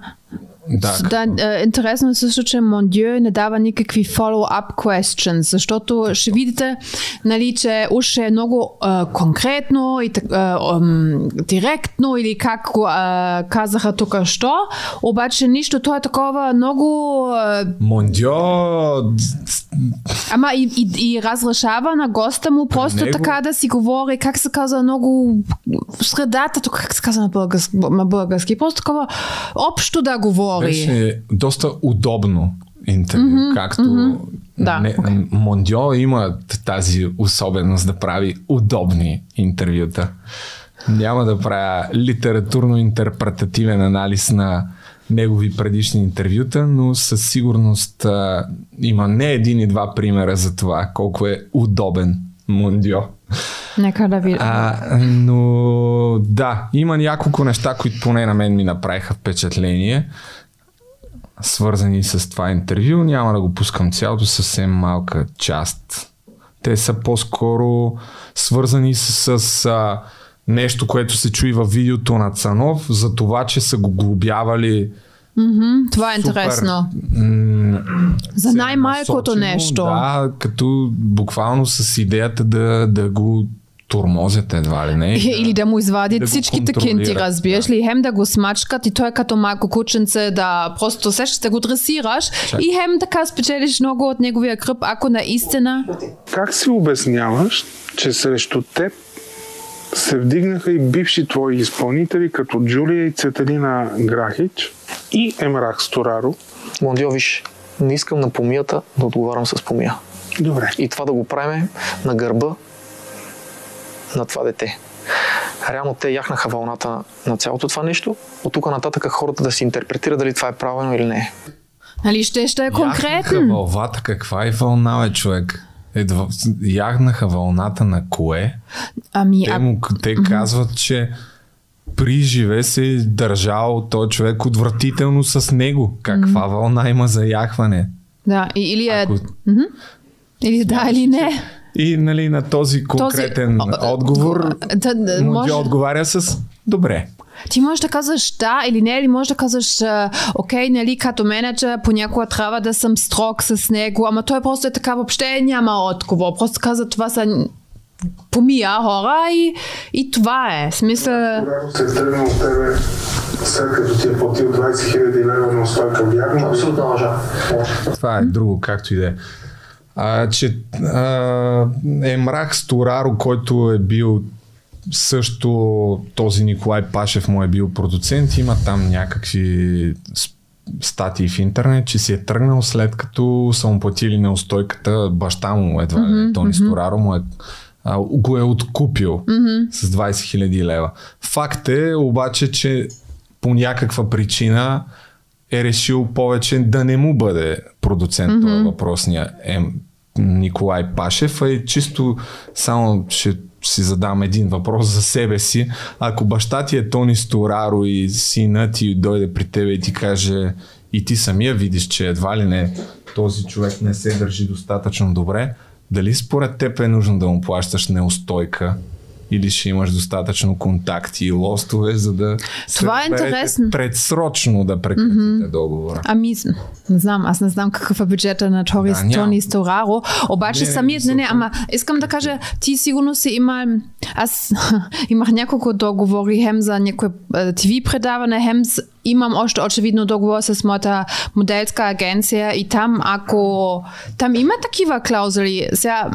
Да, да, е, интересно е също, че Мондио не дава никакви follow-up questions, защото ще видите, нали, че уж е много е, конкретно и е, е, директно или как е, казаха тук що, обаче нищо, то е такова много... Е... Мондио... Ама и, и, и разрешава на госта му просто него... така да си говори, как се казва, много средата, тук как се казва на български, на български, просто такова общо да говори. Беше доста удобно интервю, mm-hmm, както mm-hmm. Да, не, okay. Мондио има тази особеност да прави удобни интервюта. Няма да правя литературно-интерпретативен анализ на негови предишни интервюта, но със сигурност а, има не един и два примера за това, колко е удобен Мондио. Нека да видим. А, но да, има няколко неща, които поне на мен ми направиха впечатление, свързани с това интервю. Няма да го пускам цялото, съвсем малка част. Те са по-скоро свързани с, с а, нещо, което се чуи във видеото на Цанов, за това, че са го глобявали. Mm-hmm, това е супер, интересно. М- за най-малкото нещо. Да, като буквално с идеята да, да го тормозят едва ли не. Или да му извадят да всичките кинти, разбираш да. Ли? Хем да го смачкат и той като малко кученце да просто сещаш да го дресираш. Чак. И хем така спечелиш много от неговия кръп, ако наистина... Как си обясняваш, че срещу теб се вдигнаха и бивши твои изпълнители, като Джулия и Цетелина Грахич и Емрах Стораро? Мондио, виж, не искам на помията да отговарям с помия. Добре. И това да го правим на гърба на това дете. Реално те яхнаха вълната на цялото това нещо. От тук нататък хората да си интерпретират дали това е правилно или не е. Нали ще ще е конкретно? Яхнаха вълната, каква е вълна, бе, човек? Едва, яхнаха вълната на кое? Ами, те, му, а... те казват, че при живе се държал той човек отвратително с него. Каква mm-hmm. вълна има за яхване? Да, или е... Ако... Mm-hmm. Или да, или не. И нали, на този конкретен този... отговор да, да, му може... отговаря с добре. Ти можеш да казваш да или не, или можеш да казваш окей, нали, като менеджер понякога трябва да съм строг с него, ама той просто е така, въобще няма отговор. Просто казва, това са помия хора и, и това е. Смисъл... Когато се тръгна от тебе, след като ти е платил двайсет хиляди лева на оставка, бягам, абсолютно лъжа. Това е друго, както и да е. А, че а, Емрах Стораро, който е бил също, този Николай Пашев му е бил продуцент, има там някакви статии в интернет, че си е тръгнал след като са му платили неустойката, баща му едва mm-hmm, Тони mm-hmm. Стораро му е, а, го е откупил mm-hmm. с двайсет хиляди лева. Факт е обаче, че по някаква причина е решил повече да не му бъде продуцент mm-hmm. това въпросния е Николай Пашев, а и чисто само ще си задам един въпрос за себе си. Ако баща ти е Тони Стораро и сина ти дойде при тебе и ти каже, и ти самия видиш, че едва ли не този човек не се държи достатъчно добре, дали според теб е нужно да му плащаш неустойка? Или ще имаш достатъчно контакти и лостове, за да това се е предсрочно да прекратите mm-hmm. договора. Ами, не знам, аз не знам какъв е бюджета на Тони да, Стораро, обаче самият, не, не, ама искам да кажа, ти сигурно си имал, аз имах няколко договори, хем за някое ти ви предаване, хем с, имам още очевидно договор с моята моделска агенция и там, ако, там има такива клаузули, сега...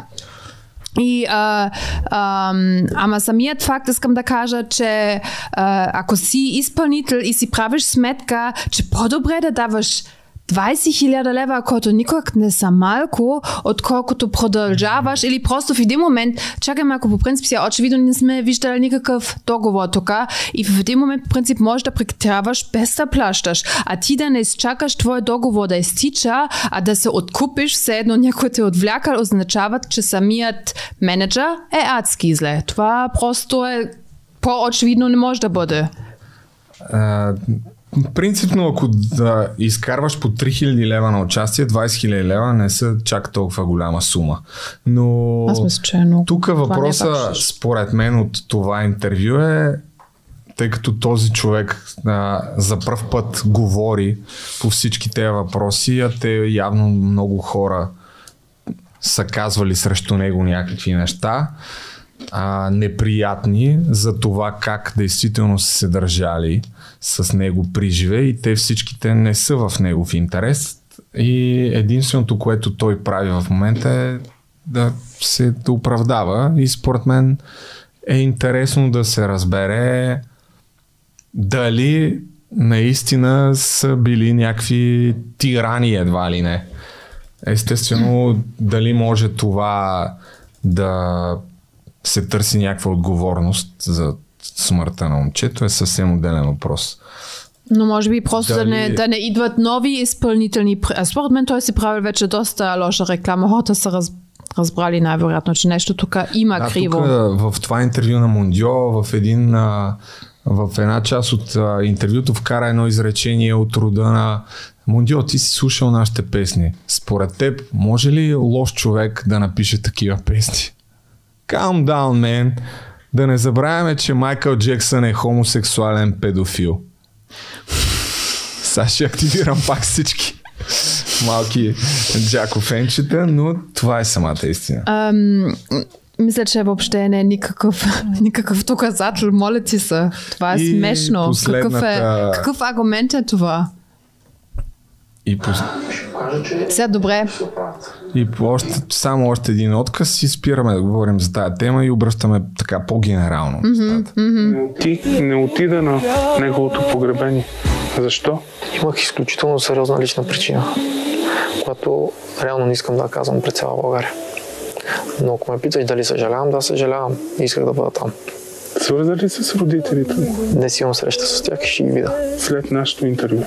И, а, а, ама самият факт искам да кажа, че а, ако си изпълнител и си правиш сметка, че по-добре да даваш двайсет хиляди лева, който никак не са малко, отколкото продължаваш или просто в един момент, чакай малко, по принцип сега очевидно не сме виждали никакъв договор тук и в един момент по принцип можеш да прекратяваш без да плащаш, а ти да не изчакаш твой договор да изтича, а да се откупиш, все едно някой те отвлякал, означава, че самият менеджер е адски зле. Това просто е по-очевидно не може да бъде. Uh... Принципно, ако да изкарваш по три хиляди лева на участие, двайсет хиляди лева не са чак толкова голяма сума. Но аз мисля, че е много. Тук въпроса, е според мен, от това интервю е, тъй като този човек а, за пръв път говори по всички тези въпроси, а те явно много хора са казвали срещу него някакви неща. А, неприятни за това как действително са се държали с него при живе и те всичките не са в негов интерес и единственото, което той прави в момента е да се оправдава и според мен е интересно да се разбере дали наистина са били някакви тирани едва ли не. Естествено, дали може това да се търси някаква отговорност за смъртта на момчето е съвсем отделен въпрос. Но може би просто дали... да, не, да не идват нови изпълнителни... А според мен той си правил вече доста лоша реклама. Хората са раз... разбрали най-вероятно, че нещо тук има да, криво. Тук, в това интервю на Мондио, в, един, в една част от интервюто вкара едно изречение от рода на Мондио, ти си слушал нашите песни. Според теб, може ли лош човек да напише такива песни? Calm down, man. Да не забравяме, че Майкъл Джексън е хомосексуален педофил. Сега ще активирам пак всички малки джакофенчета, но това е самата истина. Ам... Мисля, че въобще не е никакъв, никакъв доказател, моля ти се. Това е и смешно. Последната... Какъв, е, какъв аргумент е това? И по... Сега добре. И по още, само още един отказ и спираме да говорим за тази тема и обръщаме така по-генерално. Mm-hmm, mm-hmm. Ти не отида на неговото погребение. Защо? Имах изключително сериозна лична причина, която реално не искам да казвам пред цяла България. Но ако ме питаш дали съжалявам, да, съжалявам. Не исках да бъда там. Свързали ли се с родителите? Не си имам среща с тях и ще ги видя. След нашето интервю?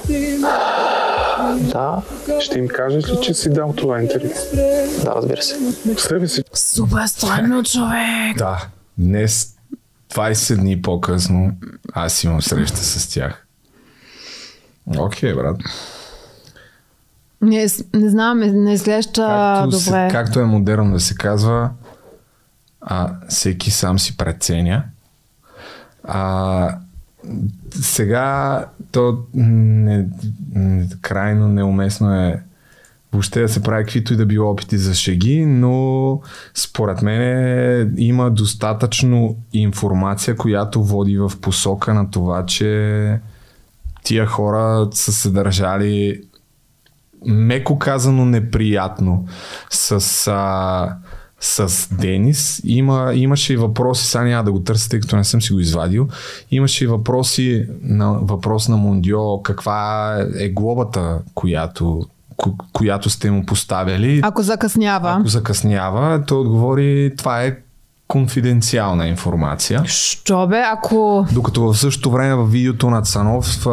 Да. Ще им кажеш ли, че си дал това интервю? Да, разбира се. Представи си. Супер странно, човек! Да. Днес, двайсет дни по-късно, аз имам среща с тях. Окей, брат. Не, не знам, не изглежда добре. Както е модерно да се казва, а, всеки сам си преценя. А, сега то не, не, крайно неуместно е въобще да се прави каквито и да било опити за шеги, но според мен има достатъчно информация, която води в посока на това, че тия хора са се държали меко казано неприятно с, а, с Денис. Има, имаше и въпроси, сега няма да го търся, тъй като не съм си го извадил. Имаше и въпроси на въпрос на Мондио, каква е глобата, която, ко, която сте му поставили. Ако закъснява. Ако закъснява, той отговори, това е конфиденциална информация. Що бе, ако... Докато в същото време в видеото на Цанов,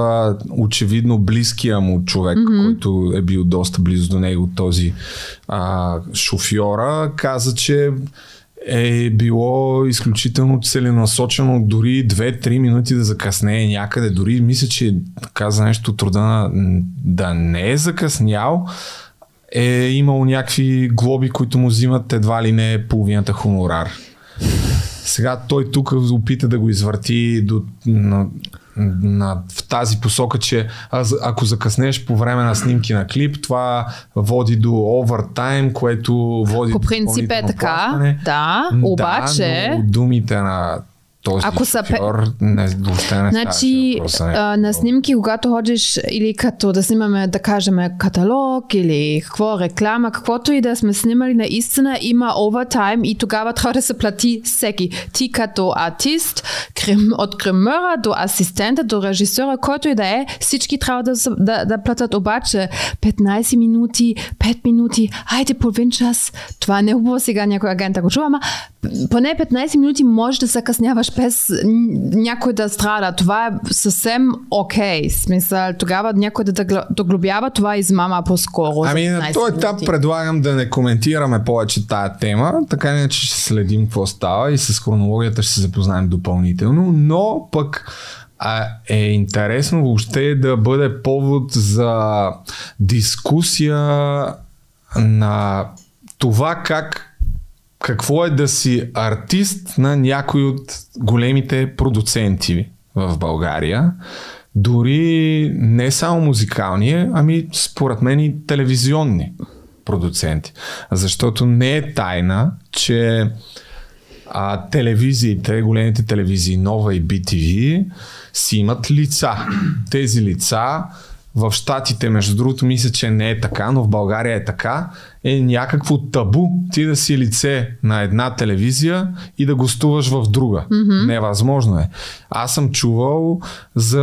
очевидно близкия му човек, mm-hmm. който е бил доста близо до него, този а, шофьора, каза, че е било изключително целенасочено дори две-три минути да закъснее някъде. Дори мисля, че каза нещо от рода на да не е закъснял, е имало някакви глоби, които му взимат едва ли не половината хонорар. Сега той тук опита да го извърти до, на, на, в тази посока, че ако закъснеш по време на снимки на клип, това води до овъртайм, което води до допълнително плащане. Да, обаче... Да, но думите на този ако шофьор са... не, въобще не значи, ставаше въпроса. На снимки, когато ходиш или като да снимаме, да кажем каталог или какво реклама, каквото и да сме снимали, наистина има овертайм и тогава трябва да се плати всеки. Ти като артист, крем, от кремъра до асистента, до режисьора, който и да е, всички трябва да, да, да платят, обаче петнайсет минути, пет минути, айде половин час, това не е хубаво сега някой агент, ако чувам, поне петнайсет минути може да закъсняваш без някой да страда. Това е съвсем окей. Смисъл, тогава някой да доглобява, това измама по-скоро. Ами на този етап предлагам да не коментираме повече тая тема, така не че ще следим какво става и с хронологията ще се запознаем допълнително, но пък а е интересно въобще да бъде повод за дискусия на това как какво е да си артист на някой от големите продуценти в България. Дори не само музикални, ами според мен и телевизионни продуценти. Защото не е тайна, че а, телевизиите, големите телевизии Нова и Би Ти Ви си имат лица. Тези лица в Щатите, между другото, мисля, че не е така, но в България е така, е някакво табу ти да си лице на една телевизия и да гостуваш в друга. Mm-hmm. Невъзможно е. Аз съм чувал за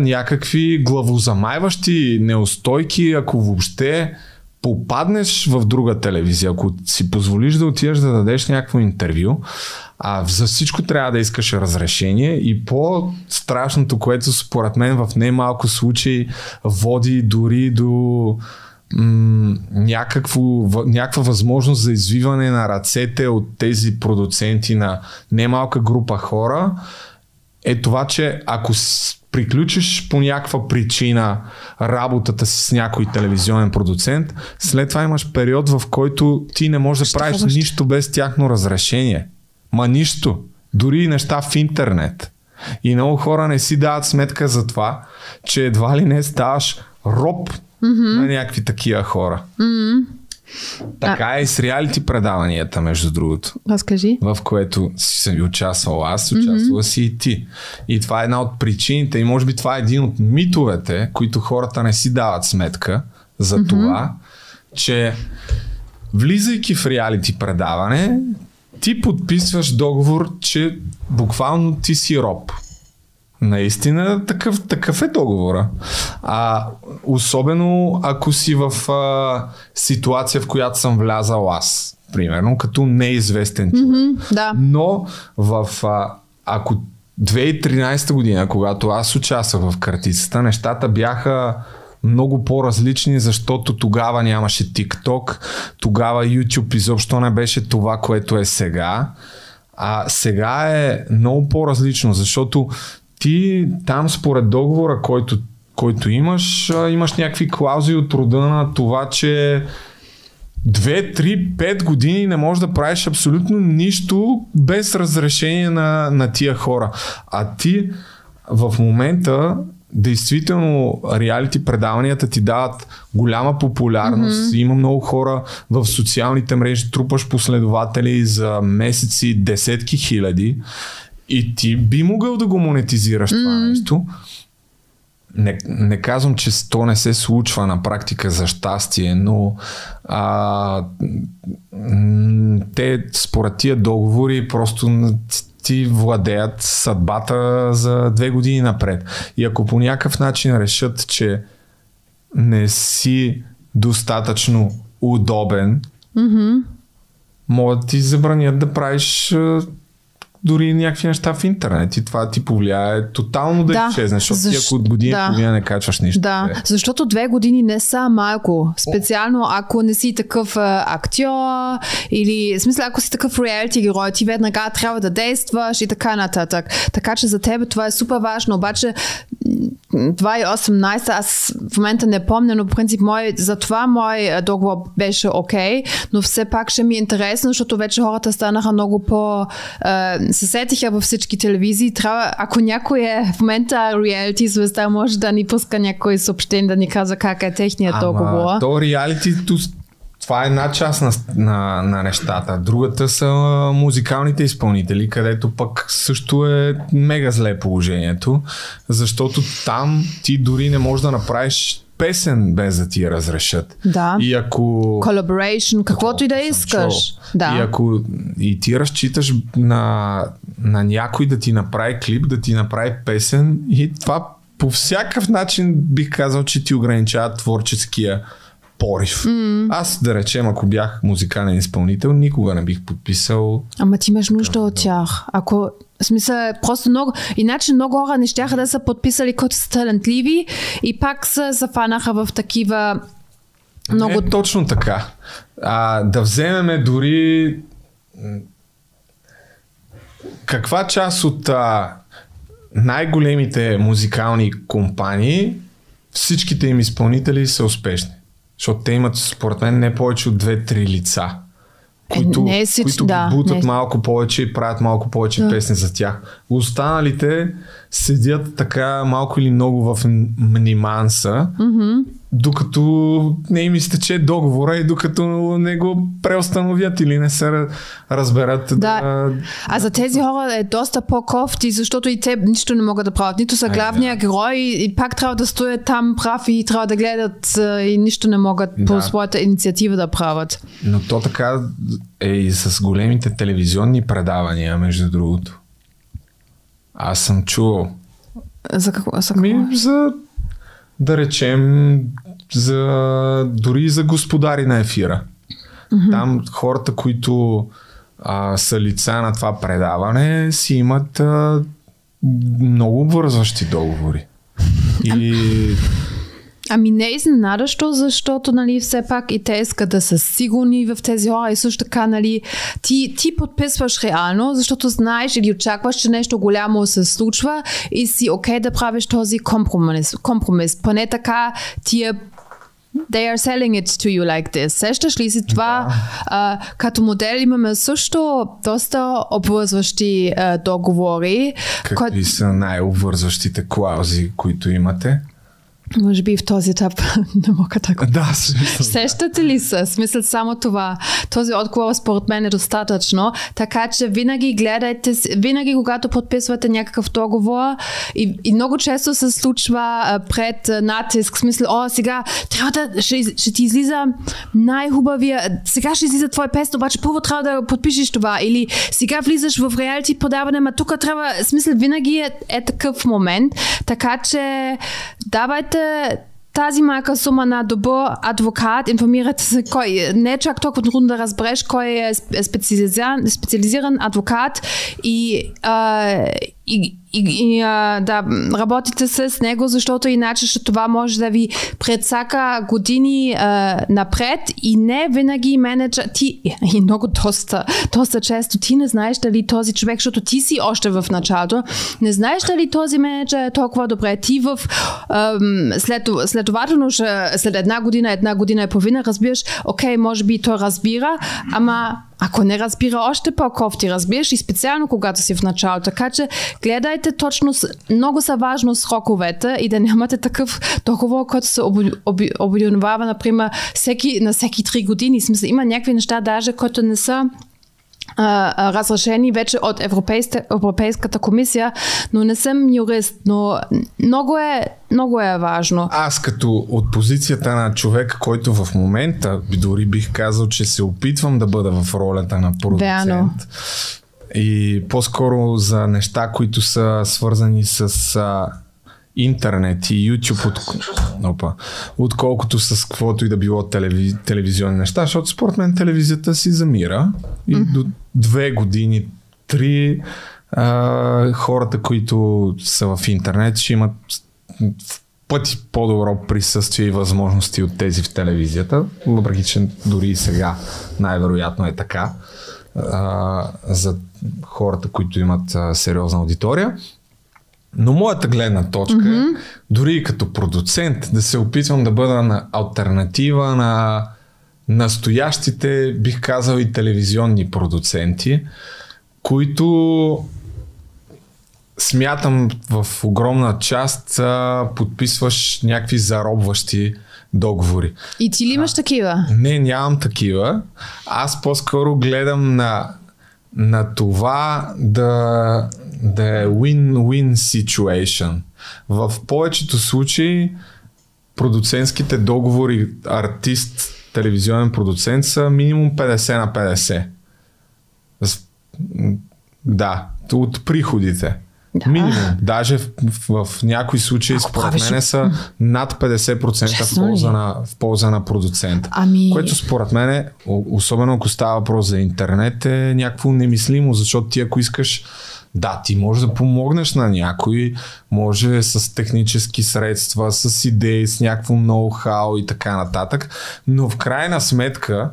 някакви главозамайващи неустойки, ако въобще попаднеш в друга телевизия, ако си позволиш да отидеш да дадеш някакво интервю, а за всичко трябва да искаш разрешение и по-страшното, което според мен в немалко случаи води дори до м- някакво, някаква възможност за извиване на ръцете от тези продуценти на немалка група хора, е това, че ако приключиш по някаква причина работата си с някой телевизионен продуцент, след това имаш период, в който ти не можеш да правиш нищо без тяхно разрешение. Ма нищо. Дори и неща в интернет. И много хора не си дават сметка за това, че едва ли не ставаш роб mm-hmm. на някакви такива хора. Mm-hmm. Така а... е и с реалити предаванията, между другото. Аз кажи. В което си участвал аз, участвала mm-hmm. си и ти. И това е една от причините, и може би това е един от митовете, които хората не си дават сметка за mm-hmm. това, че влизайки в реалити предаване, ти подписваш договор, че буквално ти си роб. Наистина такъв, такъв е договора. А, особено ако си в а, ситуация, в която съм влязал аз, примерно, като неизвестен човек. Mm-hmm, да. Но в, а, ако две хиляди и тринадесета година, когато аз участвах в картицата, нещата бяха много по-различни, защото тогава нямаше TikTok, тогава YouTube изобщо не беше това, което е сега. А сега е много по-различно, защото ти там според договора, който, който имаш, имаш някакви клаузи от рода на това, че две, три, пет години не можеш да правиш абсолютно нищо без разрешение на, на тия хора. А ти в момента действително реалити предаванията ти дават голяма популярност. Mm-hmm. Има много хора в социалните мрежи, трупаш последователи за месеци, десетки хиляди. И ти би могъл да го монетизираш mm-hmm. това нещо. Не, не казвам, че то не се случва на практика за щастие, но а, те според тия договори просто ти владеят съдбата за две години напред. И ако по някакъв начин решат, че не си достатъчно удобен, mm-hmm. могат да ти забранят да правиш дори някакви неща в интернет и това ти повлияе тотално да, да изчезнеш, защото защ... ти ако от година да. Година не качваш нищо. Да, е. Защото две години не са малко. Специално ако не си такъв а, актьор или, в смисъл, ако си такъв реалити герой, ти веднага трябва да действаш и така нататък. Така че за теб това е супер важно, обаче две хиляди и осемнадесета аз в момента не помня, но в принцип мой, за това мой договор беше окей, но все пак ще ми е интересно, защото вече хората станаха много по... А, се сетиха във всички телевизии. Трябва, ако някой е в момента реалити звезда, може да ни пуска някой съобщение, да ни казва как е техният договор. Ама то реалити, това е една част на, на, на нещата. Другата са музикалните изпълнители, където пък също е мега зле положението, защото там ти дори не можеш да направиш песен без да ти я разрешат. Да. И ако... Collaboration, каквото и да искаш. Да. И ако и ти разчиташ на, на някой да ти направи клип, да ти направи песен и това по всякакъв начин бих казал, че ти ограничава творческия порив. Mm. Аз да речем, ако бях музикален изпълнител, никога не бих подписал... Ама ти имаш нужда от тях. Ако... В смисъл, просто много, иначе много хора не щяха да са подписали, които са талантливи и пак се зафанаха в такива много... Не, точно така. А, да вземеме дори каква част от а, най-големите музикални компании, всичките им изпълнители са успешни. Защото те имат, според мен, не повече от две-три лица, които, е, сич... които да, бутат е... малко повече и правят малко повече да. Песни за тях. Останалите седят така малко или много в мниманса, mm-hmm. докато не им изтече договора и докато не го преустановят или не се разберат. Да. Да... А за тези хора е доста по-кофти, защото и те нищо не могат да правят. Нито са главния герой и пак трябва да стоят там прав и трябва да гледат и нищо не могат да. По своята инициатива да правят. Но то така е и с големите телевизионни предавания, между другото. Аз съм чувал. За какво? За, какво? Ми, за да речем, за, дори за господари на ефира. Mm-hmm. Там хората, които а, са лица на това предаване, си имат а, много обвързващи договори. И... Ами не е изненадащо, защото нали, все пак и те искат да са сигурни в тези хора и също така нали, ти, ти подписваш реално, защото знаеш или очакваш, че нещо голямо се случва и си окей да правиш този компромис. компромис. Поне така ти е they are selling it to you like this. Сещаш ли си това? Да. А, като модел имаме също доста обвързващи а, договори. Какви ко... са най-обвързващите клаузи, които имате? Може би в този етап не мога така. Да, смисъл. Сещате ли се? Смисъл само това. Този отговор според мен е достатъчно. Така че винаги гледайте, винаги когато подписвате някакъв договор и, и много често се случва пред натиск. Смисъл, о, сега трябва да, ще, ще ти излиза най-хубавия, сега ще излиза твоя песен, обаче първо трябва да подпишеш това. Или сега влизаш в реалити подаване, ма тук трябва, смисъл, винаги е, е такъв момент. Така че давайте тази малка сума на добър адвокат, информирате се, кой, не чак толкова трудно да разбереш кой е специализиран, специализиран адвокат и, а, и, и, и а, да работите с него, защото иначе ще това може да ви предсака години а, напред и не винаги менеджер, ти и много доста, доста често, ти не знаеш дали този човек, защото ти си още в началото, не знаеш дали този менеджер е толкова добре, ти в ам, след, следователно след една година, една година и половина разбираш, окей, може би той разбира, ама ако не разбира още по-ков, ти разбираш и специално когато си в началото, така че гледайте точно, много са важно сроковете и да нямате такъв договор, който се обединвава, например, всеки, на всеки три години. Смисъл, има някакви неща, даже, които не са а, разрешени вече от Европейската комисия, но не съм юрист, но много е, много е важно. Аз като от позицията на човек, който в момента, дори бих казал, че се опитвам да бъда в ролята на продуцент, Вяно. И по-скоро за неща, които са свързани с а, интернет и YouTube, от, опа, отколкото с каквото и да било телевиз, телевизионни неща, защото според мен телевизията си замира и mm-hmm. до две години, три а, хората, които са в интернет, ще имат в пъти по-добро присъствие и възможности от тези в телевизията, въпреки че дори и сега най-вероятно е така. А, за хората, които имат а, сериозна аудитория. Но моята гледна точка mm-hmm. е, дори и като продуцент, да се опитвам да бъда на алтернатива на настоящите, бих казал, и телевизионни продуценти, които смятам в огромна част а, подписваш някакви заробващи договори. И ти ли имаш такива? А, не, нямам такива. Аз по-скоро гледам на, на това да, да е win-win situation. В повечето случаи продуцентските договори артист, телевизионен продуцент са минимум петдесет на петдесет. Да, от приходите. Да. Минимум. Даже в, в, в някои случаи, ако според правиш... мене са над петдесет процента в полза, на, в полза на продуцента. Ами... Което според мене, особено ако става въпрос за интернет, е някакво немислимо, защото ти ако искаш, да, ти можеш да помогнеш на някой, може с технически средства, с идеи, с някакво ноу-хау и така нататък, но в крайна сметка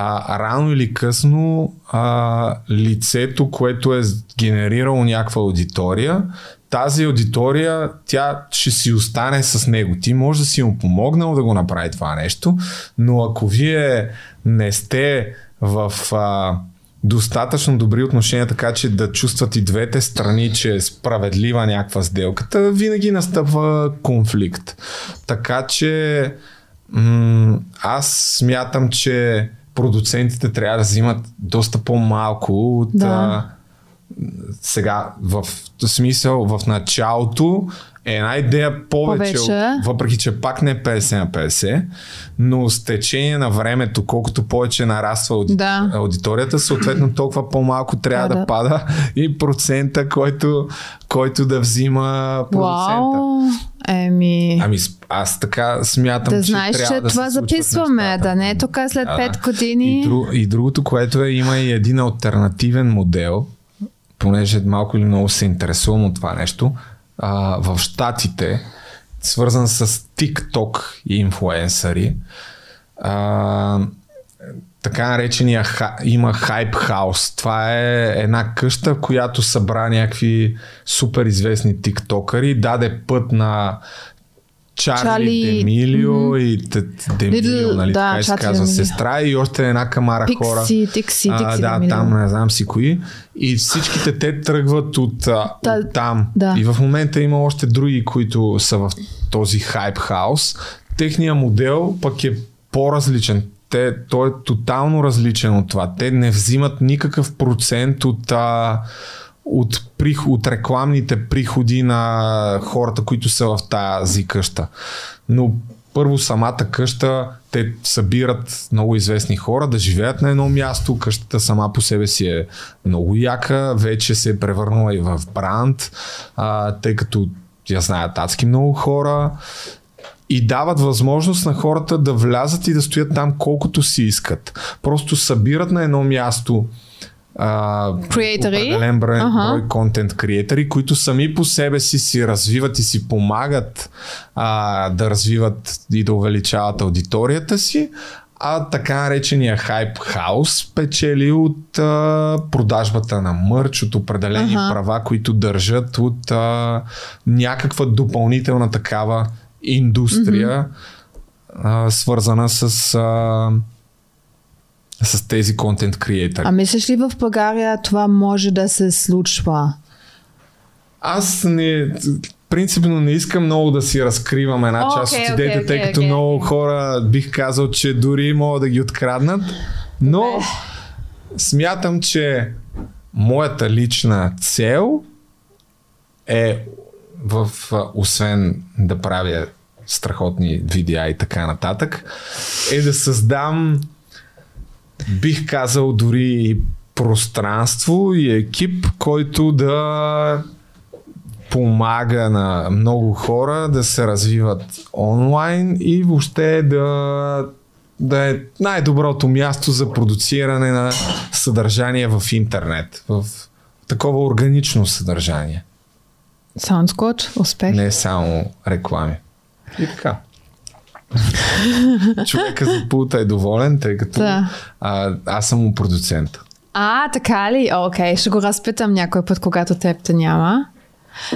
А, рано или късно а, лицето, което е генерирало някаква аудитория, тази аудитория, тя ще си остане с него. Ти може да си му помогнал да го направи това нещо, но ако вие не сте в а, достатъчно добри отношения, така че да чувстват и двете страни, че е справедлива някаква сделката, винаги настъпва конфликт. Така че м- аз смятам, че продуцентите трябва да взимат доста по-малко от да. а, сега, в смисъл, в началото е една идея повече, повече. От, въпреки че пак не е петдесет на петдесет, но с течение на времето, колкото повече нараства ауди... да. аудиторията, съответно толкова по-малко трябва да, да, да пада и процента, който, който да взима продуцента. Вау. Еми... Ами аз така смятам, да, че знаеш, трябва че да това записваме, да не е тук след пет години. И, друг, и другото, което е, има и един алтернативен модел, понеже малко или много се интересувам от това нещо, а, в Щатите, свързан с TikTok и инфлуенсъри, а, така наречения има Hype House. Това е една къща, която събра някакви супер известни тиктокъри, даде път на Чарли, Чарли... Демилио mm-hmm. и Т... Демилио, нали, да, така се казва сестра и още една камара Пикси, хора. Тикси, Тикси, а, да, Демилио. Там не знам си кои. И всичките те тръгват от, Та... от там. Да. И в момента има още други, които са в този хайп хаус. Техният модел пък е по-различен. Те, той е тотално различен от това. Те не взимат никакъв процент от... А... От, прих, от рекламните приходи на хората, които са в тази къща. Но първо самата къща, те събират много известни хора да живеят на едно място, къщата сама по себе си е много яка, вече се е превърнала и в бранд, а, тъй като я знаят адски много хора и дават възможност на хората да влязат и да стоят там колкото си искат. Просто събират на едно място определен брой uh-huh. контент криейтери, които сами по себе си си развиват и си помагат а, да развиват и да увеличават аудиторията си, а така наречения хайп хаус печели от а, продажбата на мърч, от определени uh-huh. права, които държат от а, някаква допълнителна такава индустрия, uh-huh. а, свързана с... А, с тези контент криейтъри. А мислиш ли в България това може да се случва? Аз не... Принципно не искам много да си разкривам една okay, част от идеите, okay, okay, тъй като okay. много хора бих казал, че дори могат да ги откраднат. Но okay. смятам, че моята лична цел е в... Освен да правя страхотни видеа и така нататък, е да създам... Бих казал дори и пространство и екип, който да помага на много хора да се развиват онлайн и въобще да, да е най-доброто място за продуциране на съдържание в интернет, в такова органично съдържание. Sounds good, успех. Не само реклами. И така. Човека за пулта е доволен, тъй като да. а, аз съм му продуцент. А, така ли? Окей, ще го разпитам някой път, когато теб те няма.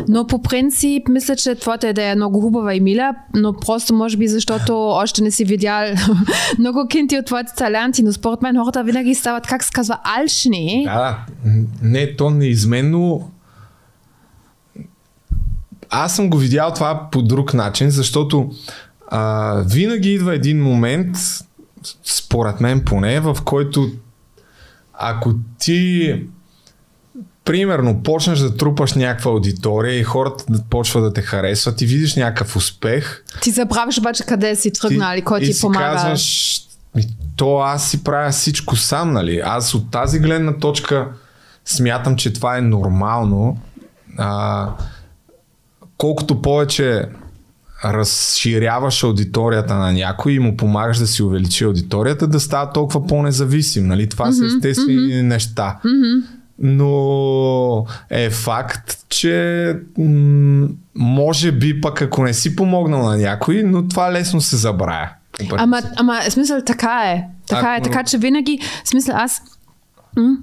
Но по принцип, мисля, че твоята идея е много хубава и мила, но просто може би защото още не си видял много кинти от твоите таланти, но според мен хората винаги стават, как се казва, алчни. Да, не, то неизменно... Аз съм го видял това по друг начин, защото Uh, винаги идва един момент, според мен поне, в който ако ти примерно почнеш да трупаш някаква аудитория и хората почват да те харесват и видиш някакъв успех. Ти забравиш обаче къде си тръгнал и кой ти, ти помага. И си казваш, то аз си правя всичко сам, нали? Аз от тази гледна точка смятам, че това е нормално. Uh, колкото повече разширяваш аудиторията на някой и му помагаш да си увеличи аудиторията, да става толкова по-независим. Нали? Това mm-hmm, са естествени mm-hmm. неща. Mm-hmm. Но е факт, че м- може би пък ако не си помогнал на някой, но това лесно се забравя. Ама, ама смисъл така е. Така а, е. Така че винаги смисъл аз... М-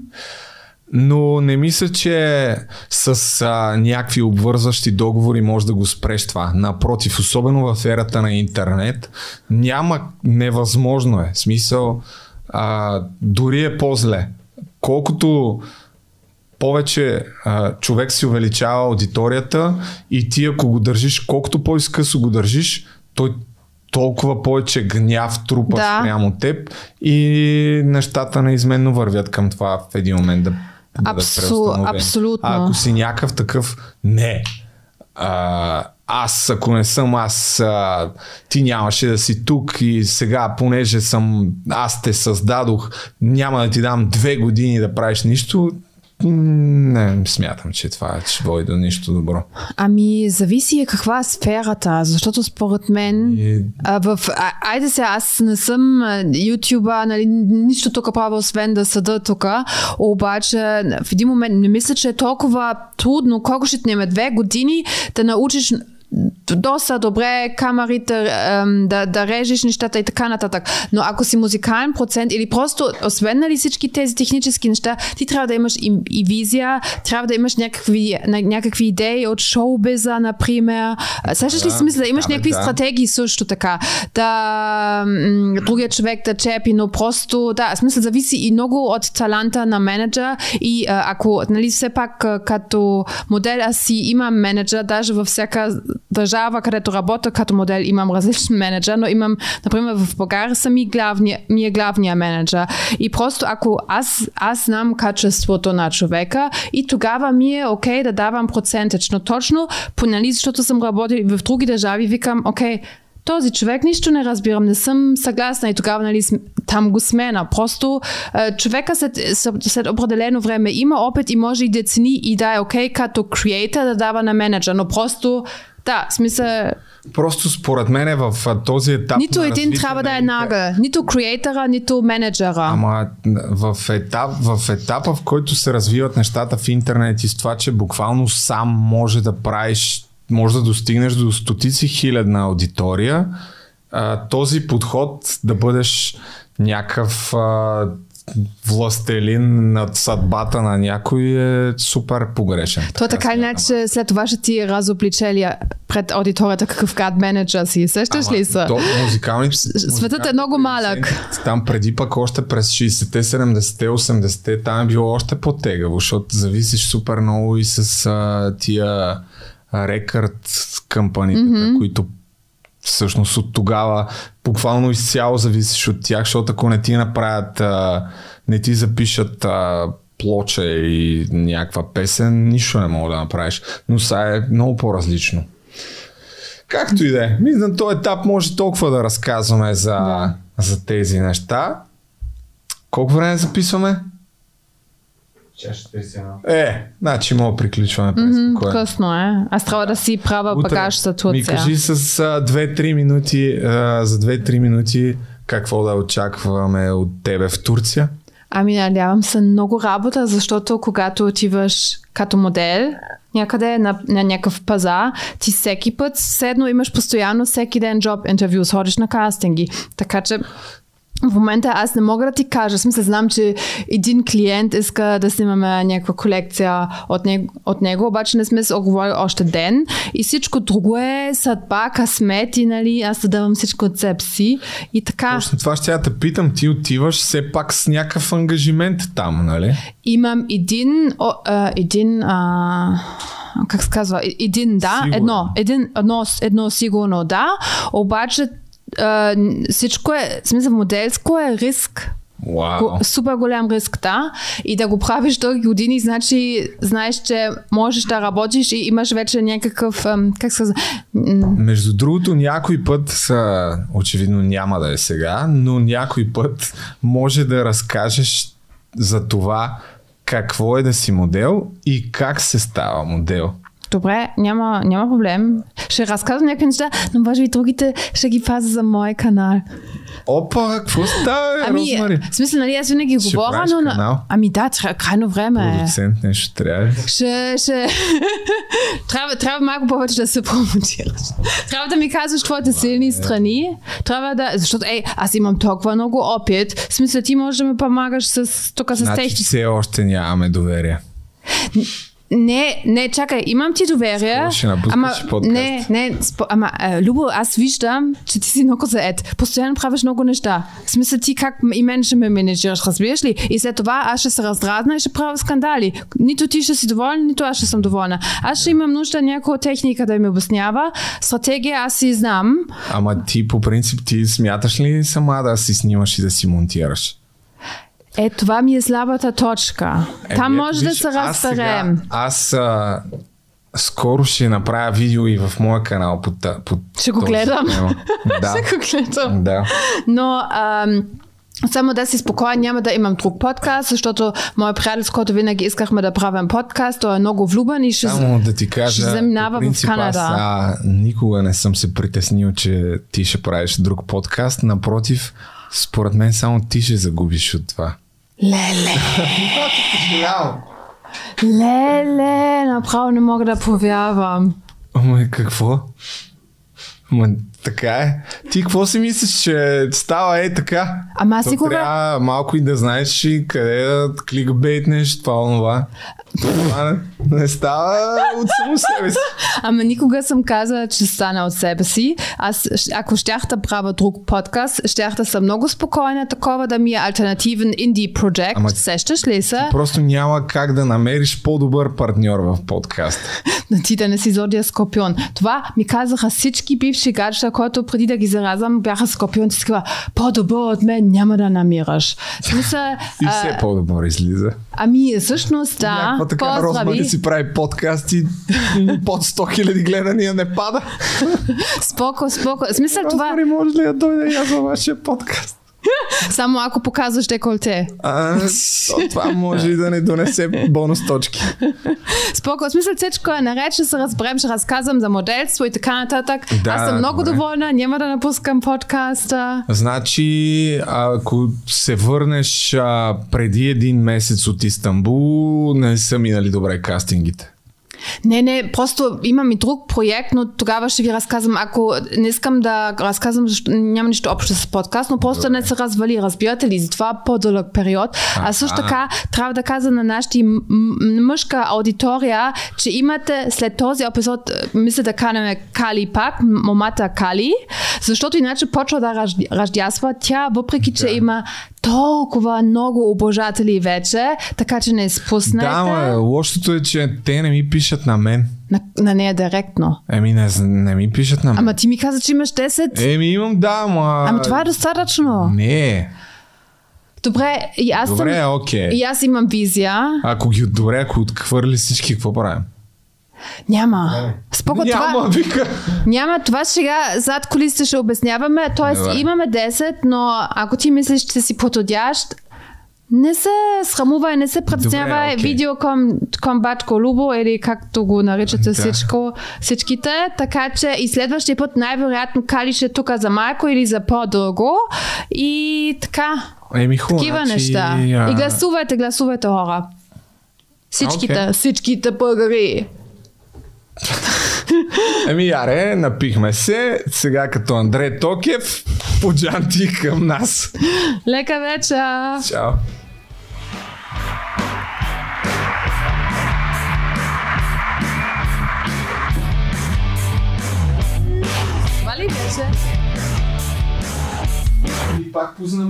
Но не мисля, че с а, някакви обвързващи договори може да го спреш това. Напротив, особено в ерата на интернет, няма, невъзможно е. В смисъл, а, дори е по-зле. Колкото повече а, човек си увеличава аудиторията и ти ако го държиш, колкото по-изкъсо го държиш, той толкова повече гняв трупа да. Прямо теб и нещата неизменно вървят към това в един момент да да Абсу, абсолютно. А ако си някакъв такъв, не, а, аз ако не съм аз, а, ти нямаше да си тук и сега, понеже съм, аз те създадох, няма да ти дам две години да правиш нищо, не смятам, че това ще води до нищо добро. Ами, зависи каква е сферата, защото според мен и... а, в, а, айде сега, аз не съм ютубър, нали, нищо тук правя, освен да съда тук, обаче в един момент не мисля, че е толкова трудно, колко ще отнеме две години да научиш доста добре камерите, да, да режеш нещата и така нататък. Но ако си музикален процент или просто, освен нали всички тези технически неща, ти трябва да имаш и, и визия, трябва да имаш някакви, някакви идеи от шоубиза, например. Сещаш ли смисъл? Да имаш да, някакви да. стратегии също така. Да, другия човек да чепи, но просто, да, смисъл, зависи и много от таланта на менеджера и ако, нали, все пак като модел, аз си имам менеджер, даже във всяка държава, където работя като модел, имам различен менеджер, но имам, например, в България са ми, главния, ми е главния менеджер. И просто ако аз, аз знам качеството на човека и тогава ми е окей да давам процентечно. Точно, понали, защото съм работил в други държави, викам, окей, този човек нищо не разбирам, не съм съгласна и тогава нали, там го смена. Просто човека след, след определено време има опит и може и децени и да е окей като креатор да дава на менеджер, но просто да, смисъл... Просто според мен в този етап... Нито един трябва да е нагъл. Нито креатора, нито менеджера. Ама в, етап, в етапа, в който се развиват нещата в интернет и с това, че буквално сам може да правиш, може да достигнеш до стотици хилядна аудитория, а, този подход да бъдеш някакъв а, властелин над съдбата на някой е супер погрешен. То така иначе след това ще ти разобличели пред аудиторията какъв гад менеджер си. Сещаш ли се? Музикални... Светът е много малък. Там преди пък още през шейсетте, седемдесетте, осемдесетте там е било още по-тегаво, защото зависиш супер много и с а, тия рекърд кампаниите, mm-hmm. които всъщност от тогава буквално изцяло зависиш от тях, защото ако не ти направят, а, не ти запишат а, плоча и някаква песен, нищо не мога да направиш. Но сега е много по-различно. Както и да е, мисля, на този етап може толкова да разказваме за, yeah. за тези неща. Колко време записваме? Е, значи мога приключваме през спокойно. Mm-hmm, късно е. Аз трябва да си права утре, багаж за Турция. Ми кажи с две-три минути, а, за две-три минути какво да очакваме от тебе в Турция? Ами надявам се много работа, защото когато отиваш като модел някъде на, на някакъв пазар, ти всеки път седно имаш постоянно всеки ден джоб интервю, ходиш на кастинги. Така че в момента аз не мога да ти кажа. Смисъл, знам, че един клиент иска да снимаме някаква колекция от него, от него обаче не сме се оговорили още ден. И всичко друго е съдба, късмет и нали, аз да давам всичко от себе си. И така. Точно това ще я да питам. Ти отиваш все пак с някакъв ангажимент там, нали? Имам един... О, а, един а... как се казва? Един, да. Едно, един, едно, едно сигурно, да. Обаче Uh, всичко е, в смисъл, моделско е риск. Wow. Супер голям риск, да. И да го правиш дълги години, значи знаеш, че можеш да работиш и имаш вече някакъв, как се казва... Между другото, някой път, очевидно няма да е сега, но някой път може да разкажеш за това какво е да си модел и как се става модел. Добре, няма, няма проблем. Ще разказвам някакви неща, но може би другите ще ги пазя за мой канал. Опа, какво става, ами, Розмари? В смисъл, нали, аз винаги ще говоря, но... Канал? Ами да, трябва, крайно време. Продуцент нещо трябва. Ще, ще... трябва, трябва малко повече да се промотираш. Трябва да ми казваш твоите силни страни. Трябва да... Защото, ей, аз имам толкова много опит. В смисъл, ти можеш да ме помагаш с... Тук с техни... Значи все още нямаме доверие. Не, не, чакай, имам ти доверие. Ще напускаш подкаст. Не, не, спо, ама, е, Любо, аз виждам, че ти си много заед. Постоянно правиш много неща. В смисъл ти как и мен ще ме менеджираш, разбираш ли? И след това аз ще се раздразна и ще правя скандали. Нито ти ще си доволен, нито аз ще съм доволна. Аз ще имам нужда някоя техника да ми обяснява. Стратегия аз си знам. Ама ти по принцип ти смяташ ли сама да си снимаш и да си монтираш? Е, това ми е слабата точка. Е, там бе, може виж, да се разберем. Аз, аз а, скоро ще направя видео и в моя канал. Под, под ще го гледам. Да. Ще го гледам. Да. Но... Ам... Само да си спокоен, няма да имам друг подкаст, защото моят приятел, с който винаги искахме да правим подкаст, той е много влюбен и ще, само да ти кажа, ще заминава принцип, в Канада. Аз, а, никога не съм се притеснил, че ти ще правиш друг подкаст. Напротив, според мен само ти ще загубиш от това. Леле! Леле, направо не мога да повярвам. Ама какво? Ама така е. Ти какво си мислиш, че става е така? Ама аз си кога... Трябва малко и да знаеш и къде да кликбейтнеш, това онова. Това не, не става от само себе си. Ама никога съм казала, че стана от себе си. Аз, ако щях да правя друг подкаст, щях да съм много спокойна такова, да ми е альтернативен инди проект. Ама сещаш ли се? Просто няма как да намериш по-добър партньор в подкаст. Ти да не си зодия Скорпион. Това ми казаха всички бивши гаджета, които преди да ги заразам бяха Скорпион. Ти си казва, по-добър от мен няма да намираш. Смисъл, и все по-добър излиза. Ами всъщност да. А така Розмари си прави подкасти под сто хиляди гледания не пада. Споко, споко. Смисъл това... Розмари, може ли да дойде и аз във вашия подкаст? Само ако показваш деколте. А, това може и да не донесе бонус точки. Споко, смисъл всичко е наред, ще се разберем, ще разказвам за моделство и така нататък. Да, аз съм много добре. доволна, няма да напускам подкаста. Значи, ако се върнеш а, преди един месец от Истанбул, не са минали добре кастингите. Не, не, просто имам и друг проект, но тогава ще ви разказвам, ако не искам да разказвам, няма нищо общо с подкаст, но просто Добре. не се развали, разбирате ли, за това по-дълъг период. А също така трябва да казвам на нашата мъжка аудитория, че имате след този епизод, мисля да канеме Кали пак, момата Кали, защото иначе почва да раздясва тя, въпреки че да. има толкова много обожатели вече, така че не спуснете. Да, ма, лошото е, че те не ми пишат на мен. На, на нея директно. Еми не, не ми пишат на мен. Ама ти ми каза, че имаш десет. Еми имам, да, ма... Ама това е достатъчно. Не. Добре, и аз добре, съм... окей. И аз имам визия. Ако ги добре, ако отхвърли всички, какво правим? Няма. Не. Споко, няма, това, вика. Няма, това сега зад колисите ще обясняваме, т.е. имаме десет, но ако ти мислиш, че си подходящ, не се срамувай, не се предснявай. Okay. Видео към, към батко Любо или както го наричате всичко, всичките, така че и следващия път най-вероятно Кали ще тук за малко или за по-дълго и така, Еми, хора, такива че... неща. И гласувайте, гласувайте хора. Всичките, okay. всичките българи. Еми яре, напихме се, сега като Андре Токев, поджанти към нас. Лека вечер! Чао! Това ли беше? И пак познам.